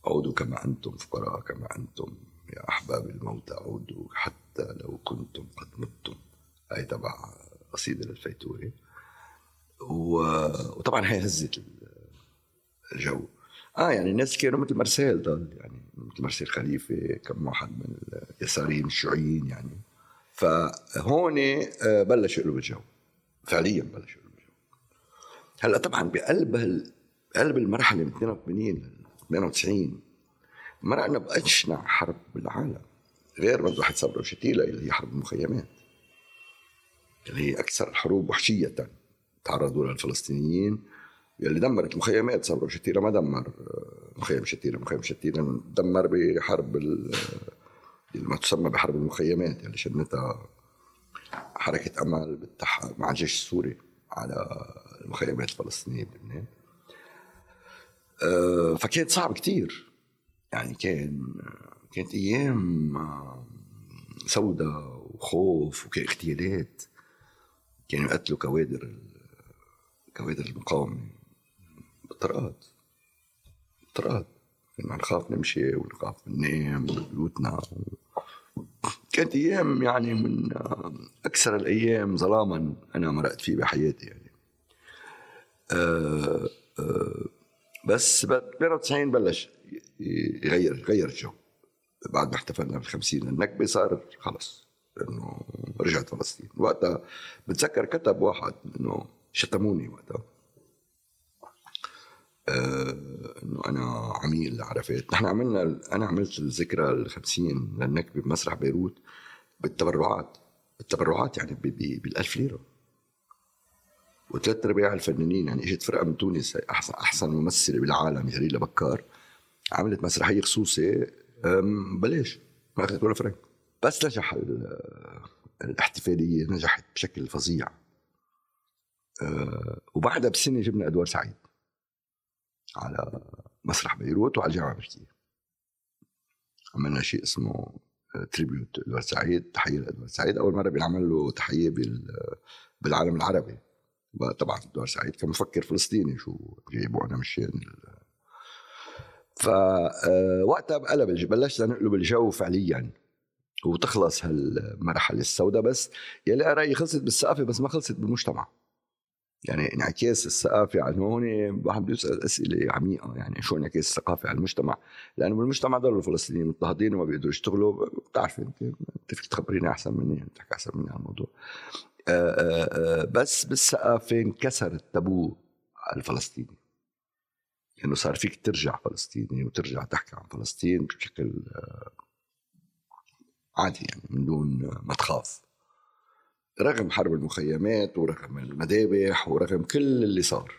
عودوا كما أنتم فقراء كما أنتم يا أحباب الموت عودوا حتى لو كنتم قد متم، هاي تبع قصيدة للفيتوري. وطبعا هاي هزت الجو. آه يعني الناس كانوا مثل مرسيل ضل يعني، مثل مرسيل خليفة، كم واحد من اليساريين الشيوعيين يعني. فهون بلش يقلب الجو فعليا، بلش هلا طبعا بقلب هال... قلب المرحله من اثنين وثمانين ل ثمانية وتسعين مرقنا باشنع حرب بالعالم غير مذبحه صبرا وشتيلة اللي هي حرب المخيمات، اللي هي اكثر الحروب وحشيه تعرضوا لها الفلسطينيين، اللي دمرت مخيمات صبرا وشتيلة، ما دمر مخيم شتيلة، مخيم شتيلة دمر بحرب ال... ما تسمى بحرب المخيمات اللي شنتها حركه امل بالتح... مع الجيش السوري على المخيمات الفلسطينية بلبنان. أه فكانت صعب كتير يعني، كان كانت أيام سوداء وخوف، وكان اغتيالات، كانوا يقتلوا كوادر كوادر المقاومة بالطرقات بالطرقات، كنا نخاف نمشي ونخاف ننام بيوتنا. كانت أيام يعني من أكثر الأيام ظلاماً أنا مرقت فيه بحياتي يعني. أه أه بس ثمانية وتسعين بلش يغير غير الجو. بعد ما احتفلنا بالخمسين للنكبة صار خلص إنه رجعت فلسطين. وقتها بتذكر كتب واحد إنه شتموني وقتها أه إنه أنا عميل عرفات. نحن عملنا أنا عملت الذكرى الخمسين للنكبة بمسرح بيروت بالتبرعات، بالتبرعات يعني بالألف ليرة، وثلاث أرباع الفنانين يعني. اجت فرقة من تونس، أحسن أحسن ممثلة بالعالم جليلة بكار، عملت مسرحية خصوصية بلاش، ما أخذت ولا فرنك، بس نجح الاحتفالية، نجحت بشكل فظيع. أه وبعدها بسنة جبنا أدوار سعيد على مسرح بيروت وعلى الجامعة الأمريكية، عملنا شيء اسمه تريبيوت أدوار سعيد، تحية لأدوار سعيد. أول مرة بنعمل له تحية بالعالم العربي، طبعا أدوار سعيد كان مفكر فلسطيني شو جايبوا أنا مشان. فوقتها بقلب بلشنا نقلب الجو فعليا، وتخلص هالمرحلة السوداء. بس يلي أراي خلصت بالثقافة بس ما خلصت بالمجتمع يعني انعكاس الثقافه عن هون واحد بيسال اسئله عميقه، يعني شو انعكاس الثقافه على المجتمع؟ لانه بالمجتمع ضلوا الفلسطينيين مضطهدين وما بيقدروا يشتغلوا. بتعرفي انت بتفكر تخبريني احسن مني، بتحكي احسن مني عن الموضوع. آآ آآ بس بالثقافه انكسر التابو على الفلسطيني، لانه يعني صار فيك ترجع فلسطيني وترجع تحكي عن فلسطين بشكل عادي يعني من دون ما تخاف، رغم حرب المخيمات ورغم المذابح ورغم كل اللي صار.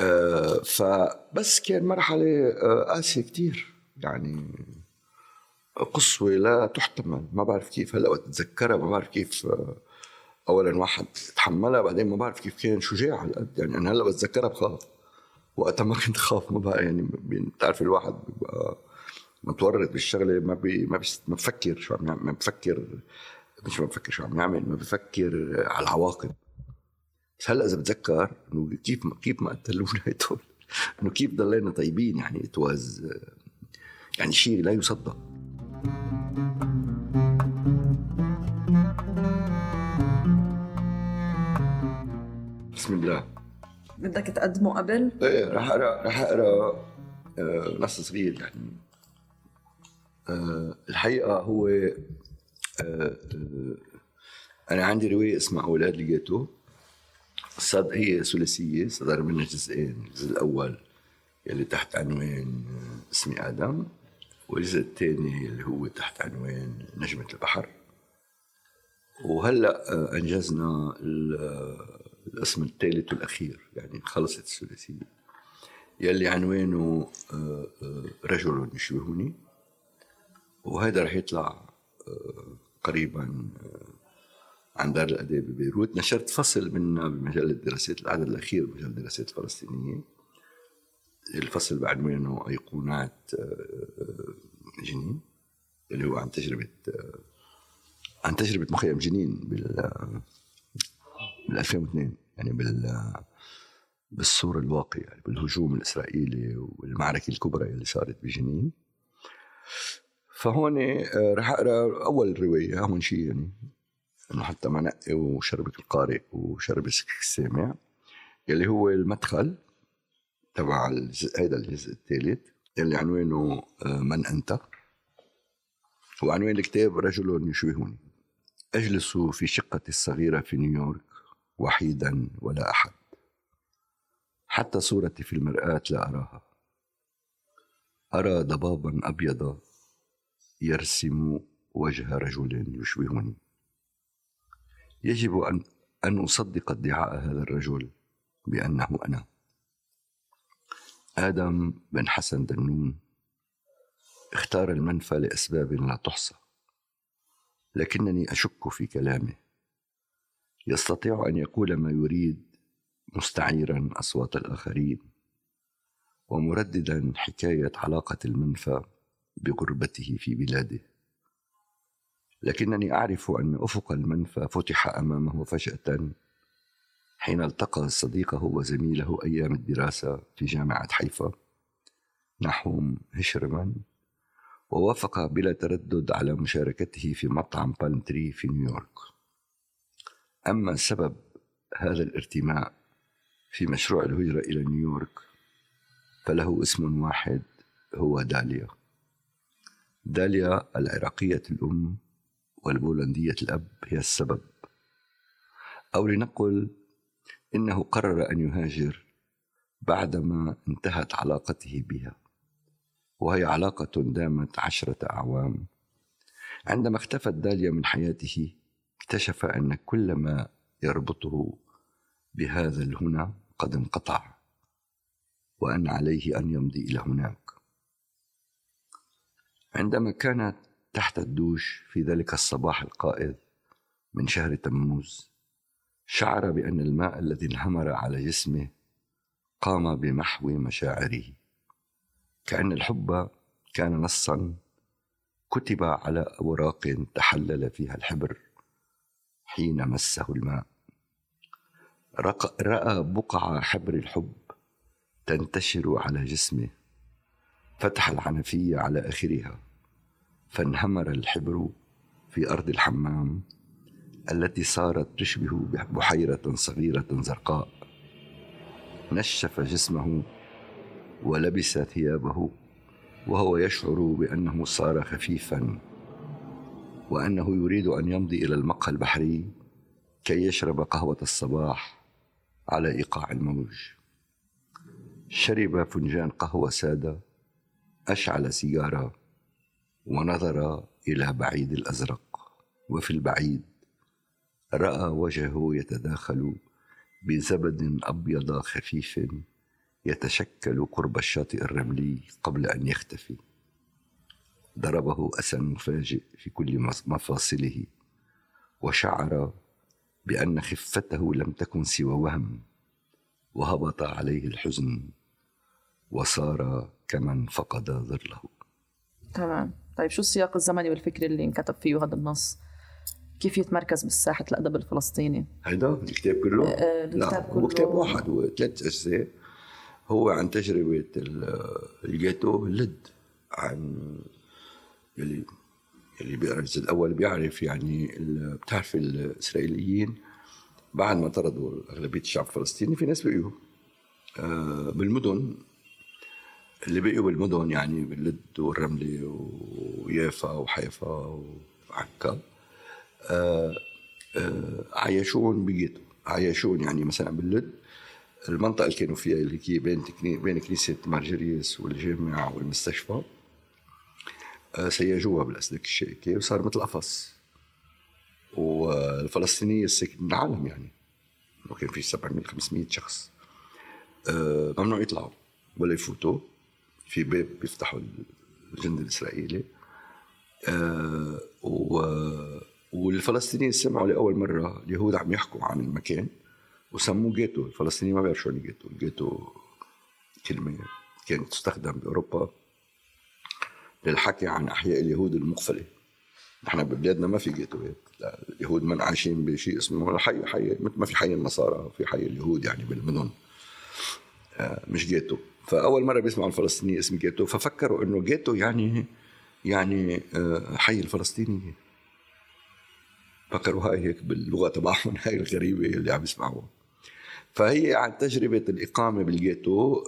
آه فبس كان مرحلة قاسية آه كتير، يعني قصوى لا تحتمل. ما بعرف كيف هلأ وقت تذكرها، ما بعرف كيف آه أولا واحد تحملها، بعدين ما بعرف كيف كان شجاع هالقد. يعني أنا هلأ بتذكرها بخاف، وقتها ما كنت خاف. ما بقى يعني بتعرف الواحد متورط بالشغلة، ما بي ما بفكر شو عم ما بفكر مش ما بفكر شو عم يعمل، ما بفكر على العواقب. بس هلأ إذا بتذكر إنه كيف ما كيف ما قتلونا هيدول، إنه كيف ضلينا طيبين، يعني توز يعني شيء لا يصدق. بسم الله. بدك تقدمه قبل؟ إيه رح أقرأ رح أقرأ آه نص صغير يعني. آه الحقيقة هو أنا عندي رواية اسمها أولاد لقيتو. صد هي ثلاثية، صدر منها جزئين. الجزء الأول اللي تحت عنوان اسمي آدم، والجزء الثاني اللي هو تحت عنوان نجمة البحر. وهلأ أنجزنا الاسم الثالث والأخير، يعني خلصت الثلاثية يلي عنوانه رجل يشبهني، وهذا رح يطلع قريباً عن دار الأدب ببيروت. نشرت فصل منها بمجلة دراسات، العدد الأخير بمجلة دراسات الفلسطينية، الفصل بعنوانه أيقونات جنين، اللي هو عن تجربة عن تجربة مخيم جنين بال ألفين واثنين، يعني بال بالصورة الواقعة، يعني بالهجوم الإسرائيلي والمعركة الكبرى اللي صارت بجنين. فهون رح أقرأ أول رواية، هون شيء يعني أنه حتى ما نقي وشربك القارئ وشربك السامع، يلي هو المدخل تبع هذا الجزء الثالث، يلي عنوانه من أنت. وعنوان الكتاب رجل يشبهني. أجلس في شقتي الصغيرة في نيويورك وحيدا ولا أحد، حتى صورتي في المرآة لا أراها. أرى ضبابا أبيضا يرسم وجه رجل يشبهني. يجب أن أن أصدق ادعاء هذا الرجل بأنه أنا آدم بن حسن دنون. اختار المنفى لأسباب لا تحصى، لكنني أشك في كلامه. يستطيع أن يقول ما يريد، مستعيرا أصوات الآخرين ومرددا حكاية علاقة المنفى بغربته في بلاده. لكنني أعرف أن أفق المنفى فتح أمامه فجأة حين التقى صديقه وزميله أيام الدراسة في جامعة حيفا نحوم هشرمان، ووافق بلا تردد على مشاركته في مطعم بالمتري في نيويورك. أما سبب هذا الارتماء في مشروع الهجرة إلى نيويورك فله اسم واحد، هو داليا. داليا العراقية الأم والبولندية الأب هي السبب. أو لنقل إنه قرر أن يهاجر بعدما انتهت علاقته بها، وهي علاقة دامت عشرة أعوام. عندما اختفت داليا من حياته اكتشف أن كل ما يربطه بهذا الهنا قد انقطع، وأن عليه أن يمضي إلى هناك. عندما كانت تحت الدوش في ذلك الصباح القائد من شهر تموز، شعر بأن الماء الذي انهمر على جسمه قام بمحو مشاعره، كأن الحب كان نصا كتب على أوراق تحلل فيها الحبر حين مسه الماء. رأى بقع حبر الحب تنتشر على جسمه، فتح الحنفية على آخرها فانهمر الحبر في أرض الحمام التي صارت تشبه بحيرة صغيرة زرقاء. نشف جسمه ولبس ثيابه وهو يشعر بأنه صار خفيفا، وأنه يريد أن يمضي إلى المقهى البحري كي يشرب قهوة الصباح على إيقاع الموج. شرب فنجان قهوة سادة، أشعل سيجارة ونظر إلى بعيد الأزرق، وفي البعيد رأى وجهه يتداخل بزبد أبيض خفيف يتشكل قرب الشاطئ الرملي قبل أن يختفي. ضربه أسى مفاجئ في كل مفاصله، وشعر بأن خفته لم تكن سوى وهم، وهبط عليه الحزن وصار كمن فقد ظله. تمام. طيب شو السياق الزمني والفكري اللي انكتب فيه هذا النص؟ كيف يتمركز بالساحة الأدب الفلسطيني؟ هيدا الكتاب كله؟ آه لا، هو كتاب واحد وثلاث أجزاء. هو عن تجربة الجيتو باللد، عن اللي اللي بيرجز الأول بيعرف يعني بتعرف الإسرائيليين بعد ما طردوا أغلبية الشعب الفلسطيني في ناس بقيوا آه بالمدن، اللي بقيوا بالمدن يعني باللد والرملي ويافا وحيفا وعكا آه آه عايشون بجيتو. عايشون يعني مثلا باللد المنطقة اللي كانوا فيها اللي هي بين بين كنيسة مارجريس والجامعة والمستشفى سيجوها بالأسلاك الشائكة وصار مثل قفص. والفلسطينية الساكنين العالم يعني وكان في سبعمية خمسمية شخص ممنوع يطلعوا ولا يفوتوا، في باب بيفتحوا الجند الإسرائيلي. والفلسطينيين سمعوا لأول مرة اليهود عم يحكوا عن المكان وسموه جيتو. الفلسطينيين ما بيعرفوا شو جيتو. الجيتو كلمة كانت تستخدم بأوروبا للحكي عن أحياء اليهود المقفلة. نحن ببلادنا ما في جيتوات، اليهود ما عايشين بشيء اسمه حي حي، ما في حي النصارى، في حي اليهود يعني بالمدن، مش جيتو. فأول مرة بيسمعوا الفلسطينيين اسم جيتو ففكروا إنه جيتو يعني يعني حي الفلسطينيين. فكروا هاي هيك باللغة تبعهم هاي الغريبة اللي عم يسمعوها. فهي عن تجربة الإقامة بالجيتو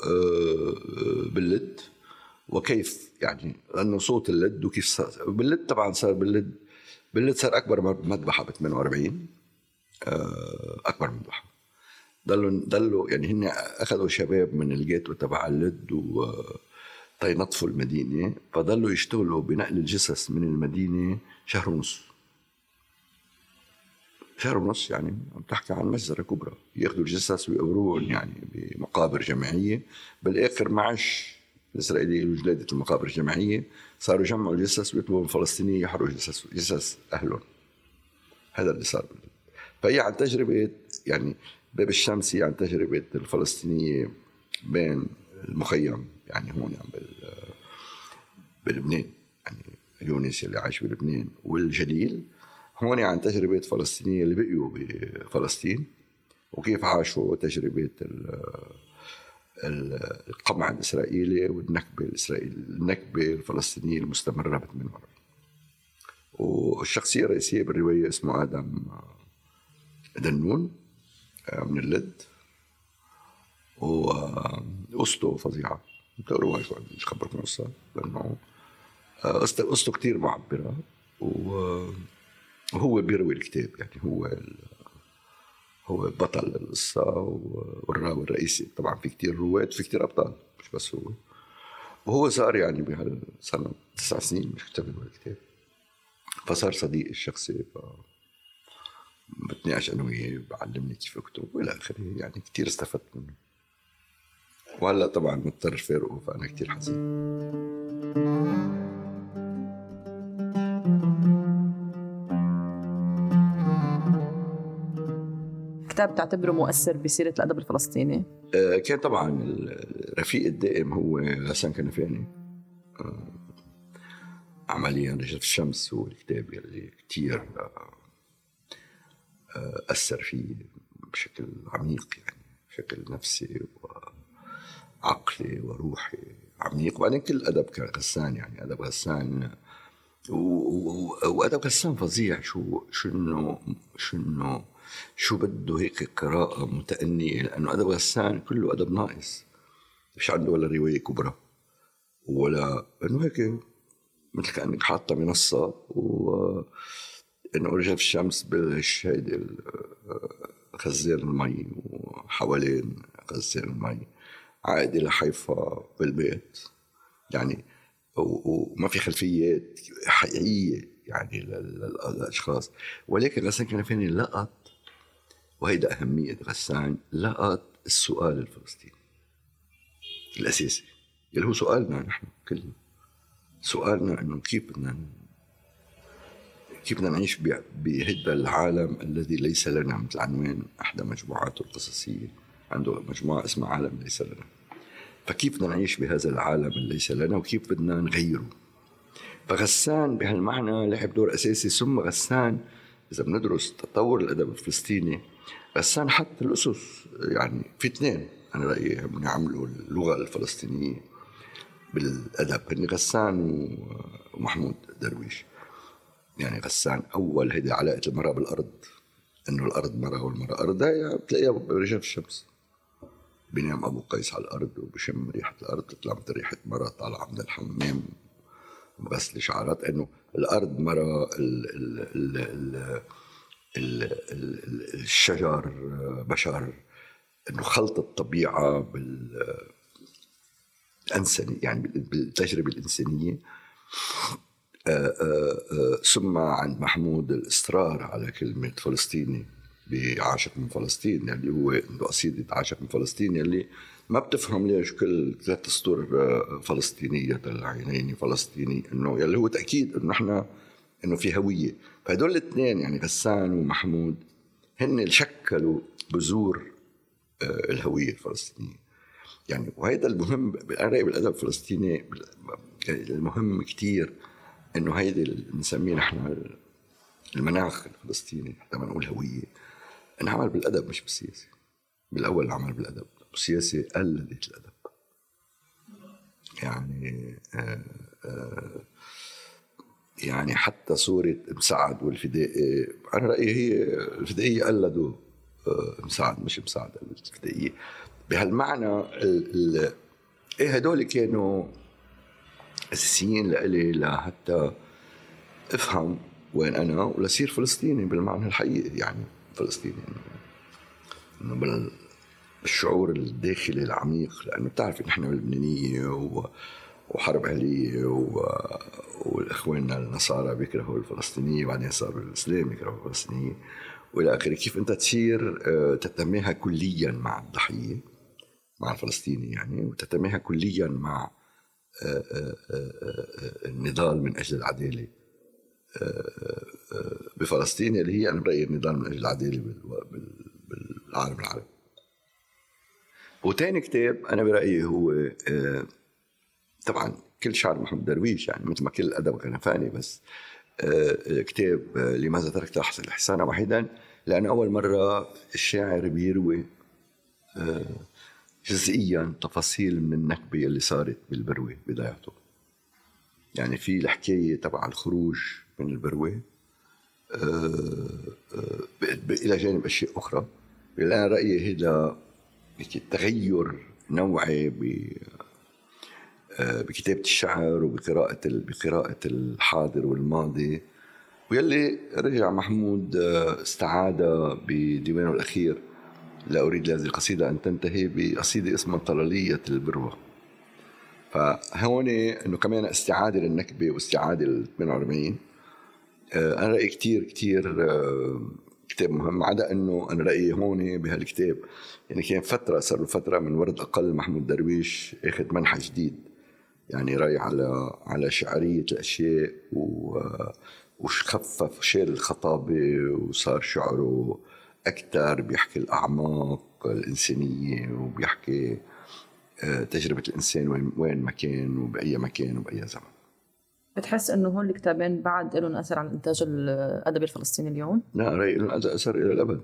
باللد، وكيف يعني لأنه صوت اللد وكيف صار باللد. طبعا صار باللد باللد صار أكبر مذبحة ب ثمانية وأربعين، أكبر مذبحة. ضلوا ضلوا يعني هن أخذوا شباب من الجيتو تبع اللد وطينطفوا المدينة، فضلوا يشتغلوا بنقل الجثث من المدينة شهر ونص. شهر ونص يعني عم تحكي عن مجزرة كبرى، ياخذوا الجثث ويقبروهم يعني بمقابر جماعية. بالآخر معش الإسرائيليين وجلادة المقابر الجماعية صاروا يجمعوا الجثث ويطلبوا من الفلسطينيين يحرقوا جثث جثث أهلهم. هذا اللي صار. فهي عن تجربة يعني باب الشمس، عن تجربة الفلسطينية بين المخيم يعني هون يعني بلبنان يعني اليونس اللي عايش بلبنان والجليل، هون عن تجربة الفلسطينية اللي بقيوا بفلسطين وكيف عاشوا تجربة القمع الإسرائيلي والنكبة الإسرائيلية، النكبة الفلسطينية المستمرة بثمانية وأربعين. والشخصية الرئيسية بالرواية اسمه آدم دنون من اللد، وقصته فظيعة. بتقروها شو مش خبركم قصة، لأنه قصته كتير معبرة وهو بيروي الكتاب يعني هو ال هو بطل القصة والراوي الرئيسي. طبعاً في كتير رواة، في كتير أبطال، مش بس هو. وهو صار يعني بهالسنة تسع سنين مش كتب ولا كتاب، فصار صديق الشخصي، بتناقش أنا وياه، بعلمني كيف أكتب وإلى آخره. يعني كتير استفدت منه، وهلا طبعاً مضطر فارقه، فأنا كتير حزين. كتاب تعتبره مؤثر بسيرة الأدب الفلسطيني؟ كان طبعاً. الرفيق الدائم هو غسان كنفاني عملياً. رجل الشمس هو الكتاب اللي كتير أثر فيه بشكل عميق، يعني بشكل نفسي وعقلي وروحي عميق. وبعدين كل أدب كان غسان، يعني أدب غسان وهذا غسان فظيع. شو شنو شنو شو بده هيك قراءة متأنية، لأنه أدب غسان كله أدب ناقص، مش عنده ولا رواية كبرى ولا إنه هيك مثل كأنك حاطة منصة وإنه رجف الشمس بالشهيد خزان المي وحوالين خزان المي عائد إلى حيفا بالبيت يعني، وما في خلفيات حقيقية يعني للأشخاص. ولكن غسان كنفاني لقت، وهيدا أهمية غسان، لقت السؤال الفلسطيني الأساسي اللي هو سؤالنا نحن كلنا، سؤالنا إنه كيف بدنا كيف بدنا نعيش بهذا العالم الذي ليس لنا، مثل عنوان أحد مجموعاته القصصية، عنده مجموعة اسمها عالم ليس لنا. فكيف بدنا نعيش بهذا العالم اللي ليس لنا وكيف بدنا نغيره؟ فغسان بهالمعنى لعب دور أساسي. ثم غسان إذا بندرس تطور الأدب الفلسطيني، غسان حط الأسس يعني في اثنين أنا رأيي بنعملوا اللغة الفلسطينية بالأدب، هن غسان ومحمود درويش. يعني غسان أول هيدا علاقة المرأة بالأرض، إنه الأرض مرأة والمرأة أرض، هي بتلاقيها برجف الشمس، بينام أبو قيس على الأرض وبشم ريحة الأرض، تطلع من ريحة مرأة طالعة من الحمام وبغسل شعرات، إنه الأرض مرأة، ال ال ال ال ال ال الشجر بشر، إنه خلط الطبيعة بالإنساني يعني بالتجربة الإنسانية. آآ آآ ثم عند محمود الإصرار على كلمة فلسطيني بعاشق من فلسطين، يعني هو عنده قصيدة عاشق من فلسطين اللي ما بتفهم ليش كل ثلاث سطور فلسطينية طلعيني فلسطيني، إنه اللي هو تأكيد إنه إحنا إنه في هوية. فهدول الاثنين يعني غسان ومحمود هن اللي شكلوا بذور الهوية الفلسطينية يعني. وهذا المهم بالقراءة بالأدب الفلسطيني، المهم كتير إنه هيدا اللي نسميه نحن المناخ الفلسطيني حتى ما نقول هوية، نعمل بالأدب مش بالسياسة. بالأول نعمل بالأدب، والسياسة قلدت الأدب يعني. آآ آآ يعني حتى صورة مساعد والفدائي أنا رأيي هي الفدائية قلدوا مساعد، مش مساعد الفدائية بهالمعنى. ال إيه هدول كانوا أساسيين لإلي لحتى أفهم وين أنا ولصير فلسطيني بالمعنى الحقيقي يعني فلسطيني، إنه بالشعور الداخلي العميق، لأنه بتعرف نحن لبنانية وحرب أهلية والإخواننا النصارى بيكرهوا الفلسطينية، وبعدين صاروا الإسلام يكرهوا الفلسطينية وإلى آخره. كيف أنت تصير تتميها كليا مع الضحية مع الفلسطيني يعني، وتتميها كليا مع النضال من أجل العدالة بفلسطين، اللي هي أنا برأيي النضال من أجل العدالة بالعالم العربي. وتاني كتاب أنا برأيي هو طبعا كل شعر محمد درويش يعني مثل ما كل أدب غنفاني، بس كتاب لماذا تركت الحصانة وحيدا، لأن أول مرة الشاعر بيروي جزئياً تفاصيل من النكبة اللي صارت بالبروة بدايته يعني. في الحكاية تبع الخروج من البروة إلى جانب أشياء أخرى. الآن رأيي هذا تغير نوعي بكتابة الشعر وبقراءة بقراءة الحاضر والماضي، ويلي رجع محمود استعاد بديوانه الأخير لا أريد لهذه القصيدة أن تنتهي بقصيدة اسمها طلالية البروة. فهون أنه كمان استعادة للنكبة واستعادة للثمانية وأربعين. أنا رأيي كتير كتير كتاب مهم، عدا أنه أنا رأيي هون بهالكتاب يعني كان فترة صار فترة من ورد أقل محمود درويش أخذ منحى جديد يعني، رايح على على شعرية الأشياء وخفف شال الخطابة وصار شعره أكتر بيحكي الأعماق الإنسانية وبيحكي تجربة الإنسان وين ما كان وبأي مكان وبأي زمن. بتحس إنه هون الكتابين بعد إلهم أثر على إنتاج الأدب الفلسطيني اليوم؟ لا، رأيي إلهم أثر إلى الأبد.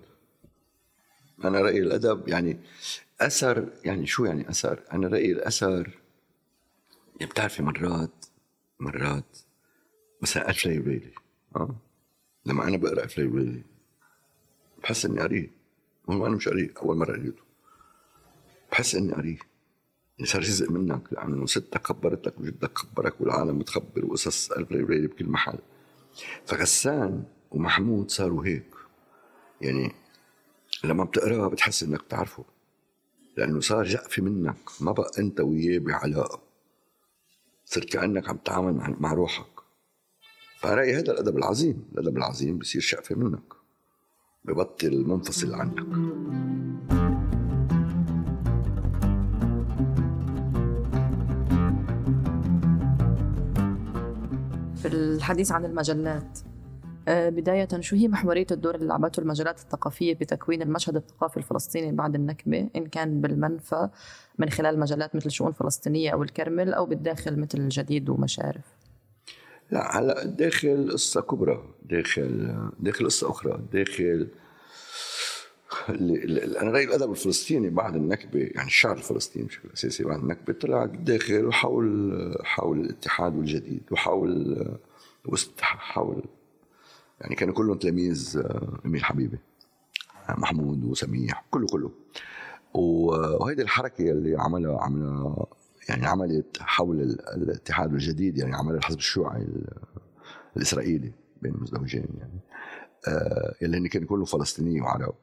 أنا رأيي الأدب يعني أثر يعني شو يعني أثر؟ أنا رأيي الأثر يعني بتعرفي مرات مرات مثلا ألف ليلة وليلة آه. لما أنا بقرأ ألف ليلة وليلة بحس إني قريب، وأنا مش قريب، أول مرة قريته بحس إني قريب، صار جزء منك، لأنه ستة خبرت لك وجدك خبرك والعالم متخبر وقصص ألف ليلة وليلة بكل محل. فغسان ومحمود صاروا هيك، يعني لما بتقرأه بتحس إنك بتعرفه، لأنه صار جقفة منك، ما بقى أنت وياه بعلاقة، صرت كأنك عم تعامل مع روحك. فرأي هذا الأدب العظيم، الأدب العظيم بصير شقفة منك، ببطل منفصل عنك. في الحديث عن المجلات، بداية شو هي محورية الدور اللي لعبته المجلات الثقافية بتكوين المشهد الثقافي الفلسطيني بعد النكبة، إن كان بالمنفى من خلال مجلات مثل شؤون فلسطينية أو الكرمل، أو بالداخل مثل الجديد ومشارف؟ لا، هلا داخل قصة كبرى، داخل داخل قصة أخرى، داخل أنا رأي الأدب الفلسطيني بعد النكبة، يعني الشعر الفلسطيني بشكل أساسي بعد النكبة طلع داخل وحول حول الاتحاد والجديد وحول وحول يعني كانوا كلهم تلاميذ إميل حبيبي، محمود وسميح، كله كله وهيدي الحركة اللي عملها عملها يعني عملت حول الاتحاد الجديد، يعني عمل الحزب الشيوعي الإسرائيلي بين المزدوجين، يعني آه اللي هن كانوا كلهم فلسطينيين وعرب.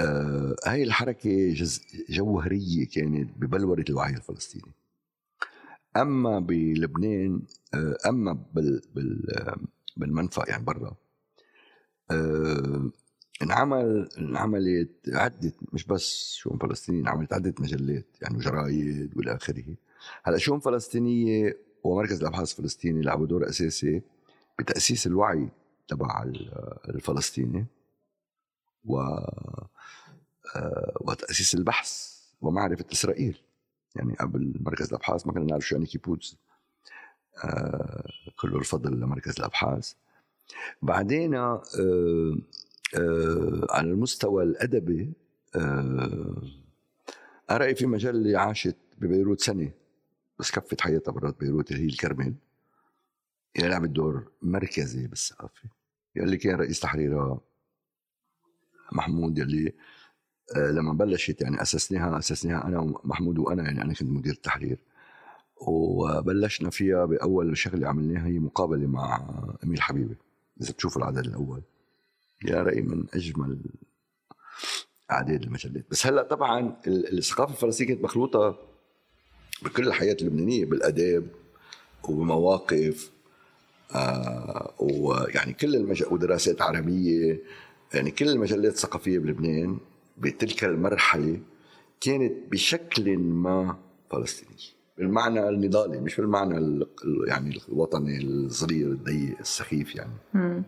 آه هاي الحركة جوهرية كانت ببلورة الوعي الفلسطيني. أما بلبنان، آه أما بال بال بالمنفى يعني برا، آه انعمل انعملت عدة، مش بس شؤون فلسطينية، انعملت عدة مجلات يعني وجرايد والآخره. هلأ شؤون فلسطينية ومركز الأبحاث الفلسطيني لعبوا دور أساسي بتأسيس الوعي تبع الفلسطيني و... وتأسيس البحث ومعرفة إسرائيل. يعني قبل مركز الأبحاث ما كنا نعرف شو يعني كيبوتز، كله الفضل لمركز الأبحاث. بعدين آه على المستوى الأدبي، آه أرأي في مجلة عاشت ببيروت سنة بس كفت حياتها برات بيروت، هي الكرمل، اللي لعبت دور مركزي بالثقافة، اللي كان رئيس تحريرها محمود، اللي آه لما بلشت يعني أسسناها أسسناها أنا ومحمود، وأنا يعني أنا كنت مدير التحرير، وبلشنا فيها بأول شغلة عملناها هي مقابلة مع أميل حبيبي. إذا بتشوفوا العدد الأول، يا رأي من أجمل أعداد المجلات. بس هلأ طبعاً الثقافة الفلسطينية كانت مخلوطة بكل الحياة اللبنانية، بالأداب وبمواقف، آه ويعني كل المجلات ودراسات عربية، يعني كل المجلات الثقافية بلبنان بتلك المرحلة كانت بشكل ما فلسطينية، بالمعنى النضالي، مش بالمعنى يعني الوطني الصغير الضيق السخيف. يعني مم.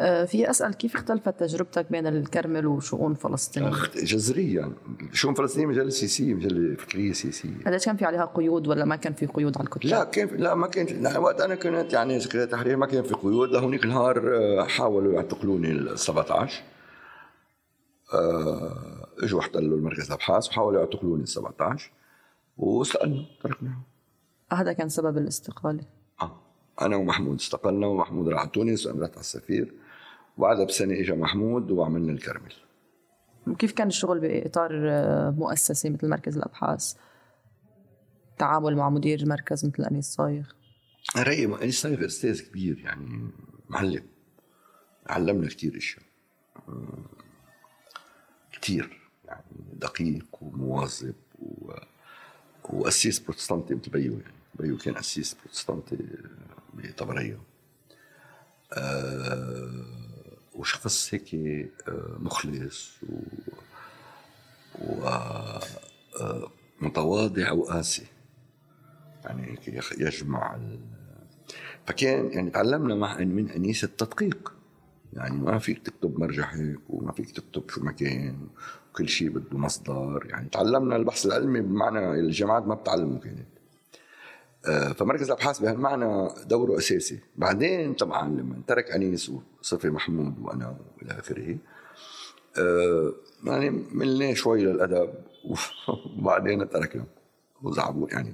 في أسأل كيف اختلفت تجربتك بين الكرمل وشؤون فلسطينية؟ جذريا، شؤون فلسطينية مجلة سياسية، مجلة فكرية سياسية. هل كان في عليها قيود ولا ما كان في قيود على الكتاب؟ لا كان، لا ما كان، لا وقت أنا كنت يعني سكرتير تحرير ما كان في قيود. هونيك نهار حاولوا يعتقلوني السبعة عشر، اجوا احتلوا المركز الأبحاث وحاولوا يعتقلوني السبعة عشر وسألنا تركناهم. هذا كان سبب الاستقالة. آه أنا ومحمود استقلنا، ومحمود راح تونس وأنا رحت على السفير، وبعدها بسنة إجا محمود وعملنا الكرمل. كيف كان الشغل بإطار مؤسسي مثل مركز الأبحاث؟ تعامل مع مدير مركز مثل أنيس صايغ؟ رأيي أنيس صايغ أستاذ كبير، يعني معلم، علمنا كتير أشياء، كتير يعني دقيق ومواظب و... وأسيس بروتستانتي مثل بيو. يعني بيو كان أسيس بروتستانتي بطبرية، أه... وشخص هيك مخلص ومتواضع وقاسي، يعني يجمع ال... فكان يعني تعلمنا مع من أنيس التدقيق، يعني ما فيك تكتب مرجحك وما فيك تكتب شو مكان، كل شيء بده مصدر. يعني تعلمنا البحث العلمي بمعنى الجامعات ما بتعلمه كانت. فمركز الأبحاث بهالمعنى دوره أساسي. بعدين طبعاً لما ترك أنيس وصفي محمود وأنا وإلى آخره، يعني ملنا شوي للأدب وبعدين تركنا وزعبوا، يعني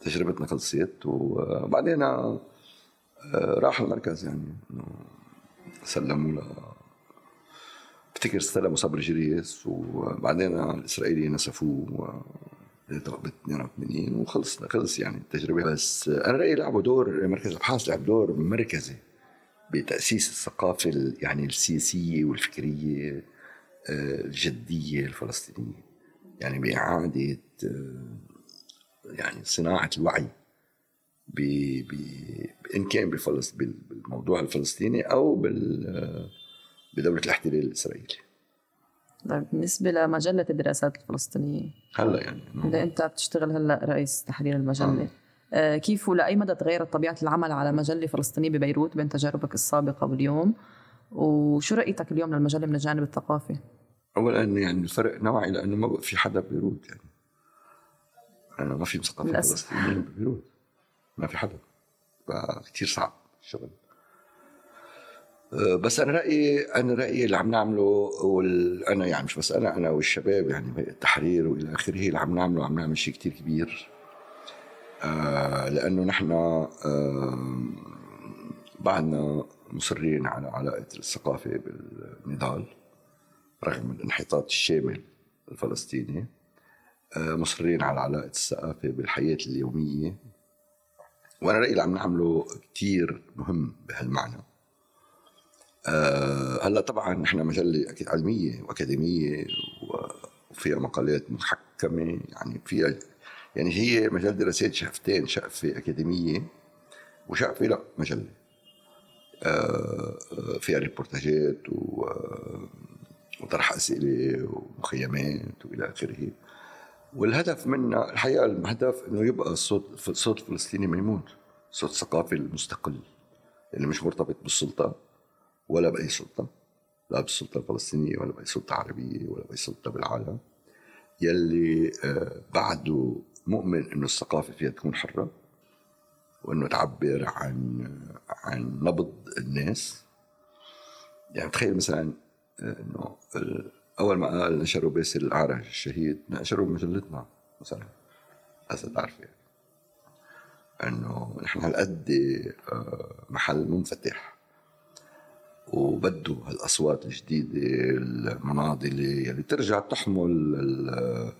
تجربتنا خلصت. وبعدين راح المركز يعني سلموا له، بفتكر استلموا صبر جريس وبعدين الإسرائيليين نسفوه ثمانية وثمانين وخلصنا، خلص يعني التجربة. بس أنا رأيي لعبوا دور مركز الأبحاث، لعب دور مركزي بتأسيس الثقافة يعني السياسية والفكرية الجدية الفلسطينية، يعني بإعادة يعني صناعة الوعي ب إن كان بفلسطين بالموضوع الفلسطيني أو بال بدولة الاحتلال الإسرائيلي. طيب بالنسبة لمجلة الدراسات الفلسطينية هلا يعني إذا أنت بتشتغل هلا رئيس تحرير المجلة، آه. كيف ولأي مدى تغيرت طبيعة العمل على مجلة فلسطينية ببيروت بين تجاربك السابقة واليوم، وشو رأيتك اليوم للمجلة من الجانب الثقافي؟ أولا يعني الفرق نوعي لأنه ما في حدا ببيروت، يعني أنا ما في ثقافة فلسطينية ببيروت، ما في حدا، فكتير صعب الشغل. بس أنا رأيي أنا رأيي اللي عم نعمله وال... أنا يعني مش بس أنا أنا والشباب يعني التحرير وإلى آخره اللي عم نعمله عم نعمل شيء كتير كبير، آه لأنه نحن آه بعدنا مصرين على علاقة الثقافة بالنضال رغم الانحطاط الشامل الفلسطيني، آه مصرين على علاقة الثقافة بالحياة اليومية، وأنا رأيي اللي عم نعمله كتير مهم بهالمعنى. أه هلا طبعا نحن مجله اكيد علميه واكاديميه وفيها مقالات محكمه، يعني فيها يعني هي مجله دراسات شقفتين، شقفه اكاديميه وشقفه لا مجله، أه فيها ريبورتاجات وطرح اسئله ومخيمات والى اخره، والهدف منها الحقيقه الهدف انه يبقى الصوت الصوت الفلسطيني ميمون، صوت ثقافي المستقل اللي مش مرتبط بالسلطه ولا بأي سلطة، لا بالسلطة الفلسطينية ولا بأي سلطة عربية ولا بأي سلطة بالعالم، يلي بعده مؤمن إنه الثقافة فيها تكون حرة وإنه تعبر عن عن نبض الناس. يعني تخيل مثلا إنه أول ما قال نشروا باسل الأعرج الشهيد نشروا مجلتنا مثلا، هذا تعرف يعني إنه نحن هالقد محل منفتح وبده هالأصوات الجديدة المناضلة اللي يعني ترجع تحمل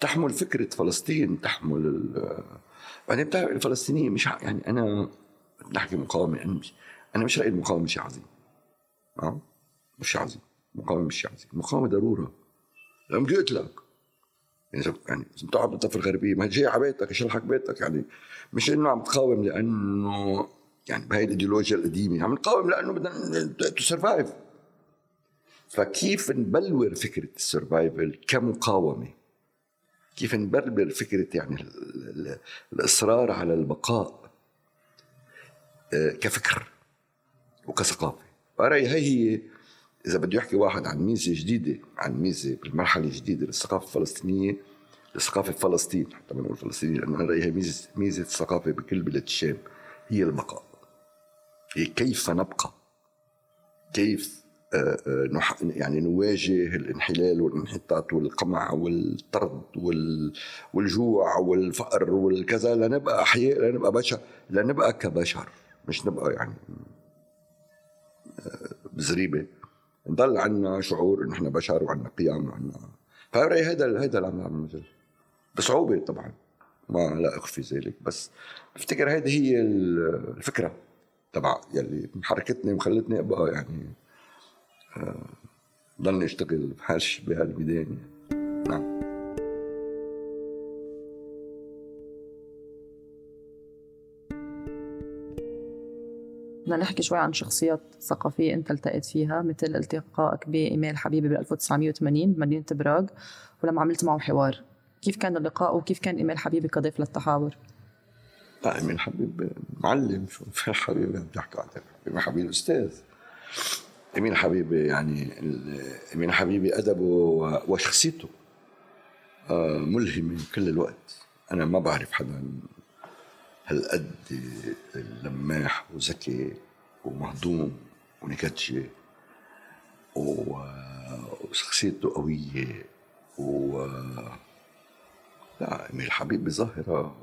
تحمل فكرة فلسطين، تحمل يعني بتاع الفلسطينيين. مش يعني أنا نحكي مقاومة، أنا مش أنا مش رأي المقاومة مش عظيم، أه مش عظيم مقاومة، مش عظيم مقاومة ضرورة. لم جئت لك يعني يعني تقعد بالضفة الغربية ما جاي على بيتك يشلحك بيتك، يعني مش إنه عم تقاوم لأنه يعني بهاي الإيديولوجيا القديمة، عم نقاوم لأنه بدنا تسرفايف. فكيف نبلور فكرة السرفايفل كمقاومة؟ كيف نبلور فكرة يعني الإصرار على البقاء كفكر وكثقافة؟ أرأي هاي هي إذا بده يحكي واحد عن ميزة جديدة، عن ميزة بالمرحلة الجديدة للثقافة الفلسطينية، للثقافة الفلسطين حتى ما نقول فلسطينية، لأنه أرأي هاي ميزة ميزة الثقافة بكل بلاد الشام، هي البقاء، كيف نبقى، كيف نح... يعني نواجه الانحلال والانحطاط والقمع والطرد وال... والجوع والفقر والكذا، لنبقى أحياء، لنبقى بشر، لنبقى كبشر، مش نبقى يعني بزريبة، نضل عنا شعور إن إحنا بشر وعنا قيم وعنا. فرأي هذا هذا العمل عم نجل بصعوبة طبعا، ما لا أخفي ذلك، بس أفتكر هذه هي الفكرة طبعا يلي حركتني وخلتني أبقى يعني ضلني أشتغل بحاش بهالميدان. نعم. بدنا نحكي شوي عن شخصيات ثقافية أنت التقيت فيها، مثل التقائك بإيميل حبيبي بال ألف وتسعمية وثمانين بمدينة براغ، ولما عملت معه حوار. كيف كان اللقاء وكيف كان إيميل حبيبي كضيف للتحاور؟ لا إيميل حبيبي معلم، شو في حبيبي عم تحكي عنه، إيميل حبيبي أستاذ، إيميل حبيبي يعني إيميل حبيبي أدبه وشخصيته ملهمة كل الوقت. أنا ما بعرف حدا هالقد لماح وذكي ومهضوم ونكتشي وشخصيته قوية و لا. إيميل حبيبي ظاهرة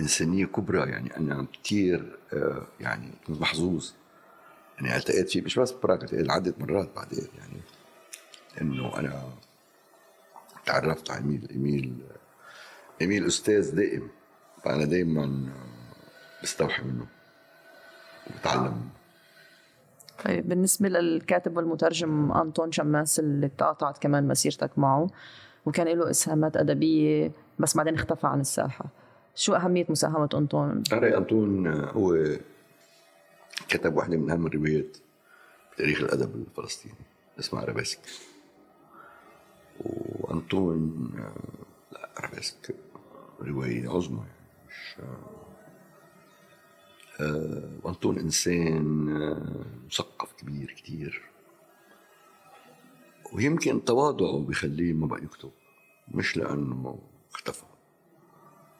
إنسانية كبرى. يعني أنا كتير يعني كنت محظوظ أني التقيت فيه، مش بس براك، التقيت عدة مرات بعدين. يعني إنه أنا تعرفت على إيميل إيميل إيميل أستاذ دائم، فأنا دائما بستوحي منه وبتعلم. طيب بالنسبة للكاتب والمترجم أنطون شماس اللي تقاطعت كمان مسيرتك معه وكان له إسهامات أدبية بس بعدين اختفى عن الساحة، شو أهمية مساهمة أنطون؟ أري أنطون هو كتب واحدة من أهم الروايات بتاريخ الأدب الفلسطيني اسمها عرباسك، وأنطون لا عرباسك رواية عظمى. وأنطون إنسان مثقف كبير كتير، ويمكن تواضعه بيخليه ما بقى يكتب، مش لأنه اختفى.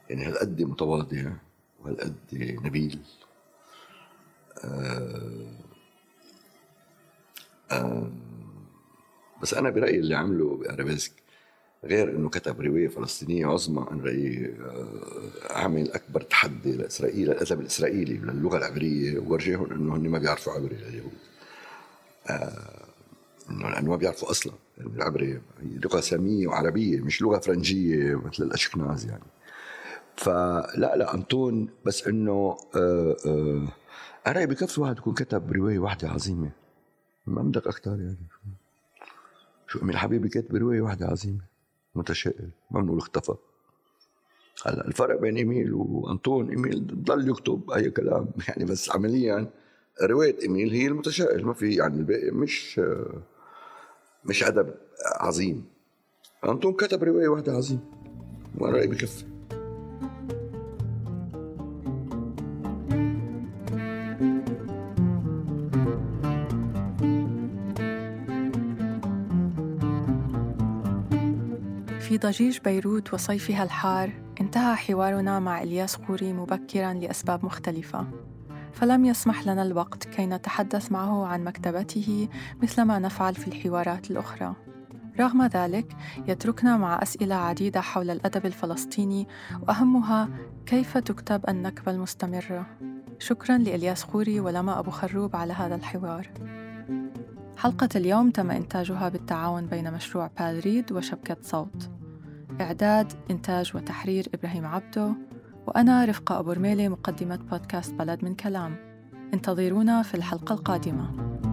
يعني هالقد متواضع وهالقد نبيل. آآ آآ بس أنا برأيي اللي عمله بأرابيسك غير أنه كتب رواية فلسطينية عظمى، أنا رأيي عمل أكبر تحدي لإسرائيل، للأدب الإسرائيلي وللغة العبرية، وورجيهم أنه هن ما بيعرفوا عبري لليهود، أنه لأنه ما بيعرفوا أصلا. يعني العبرية لغة سامية وعربية، مش لغة فرنجية مثل الأشكناز. يعني فلا لا أنطون، بس أنه أرأي بكفة واحد يكون كتب رواية واحدة عظيمة، ما بدك أكتر. يعني شو أميل حبيبي كتب رواية واحدة عظيمة متشائل، ما بنقول اختفى. هلا الفرق بين إيميل وأنطون، إيميل ضل يكتب أي كلام يعني، بس عمليا رواية إيميل هي المتشائل، ما في يعني الباقي مش مش أدب عظيم. أنطون كتب رواية واحدة عظيمة وأنا رأيي بكفي. في ضجيج بيروت وصيفها الحار انتهى حوارنا مع إلياس خوري مبكراً لأسباب مختلفة، فلم يسمح لنا الوقت كي نتحدث معه عن مكتبته مثلما نفعل في الحوارات الأخرى. رغم ذلك يتركنا مع أسئلة عديدة حول الأدب الفلسطيني، وأهمها كيف تكتب النكبة المستمرة. شكراً لإلياس خوري ولما أبو خروب على هذا الحوار. حلقة اليوم تم إنتاجها بالتعاون بين مشروع بالريد وشبكة صوت. إعداد، إنتاج وتحرير إبراهيم عبده، وأنا رفقة أبو رميلة مقدمة بودكاست بلد من كلام. انتظرونا في الحلقة القادمة.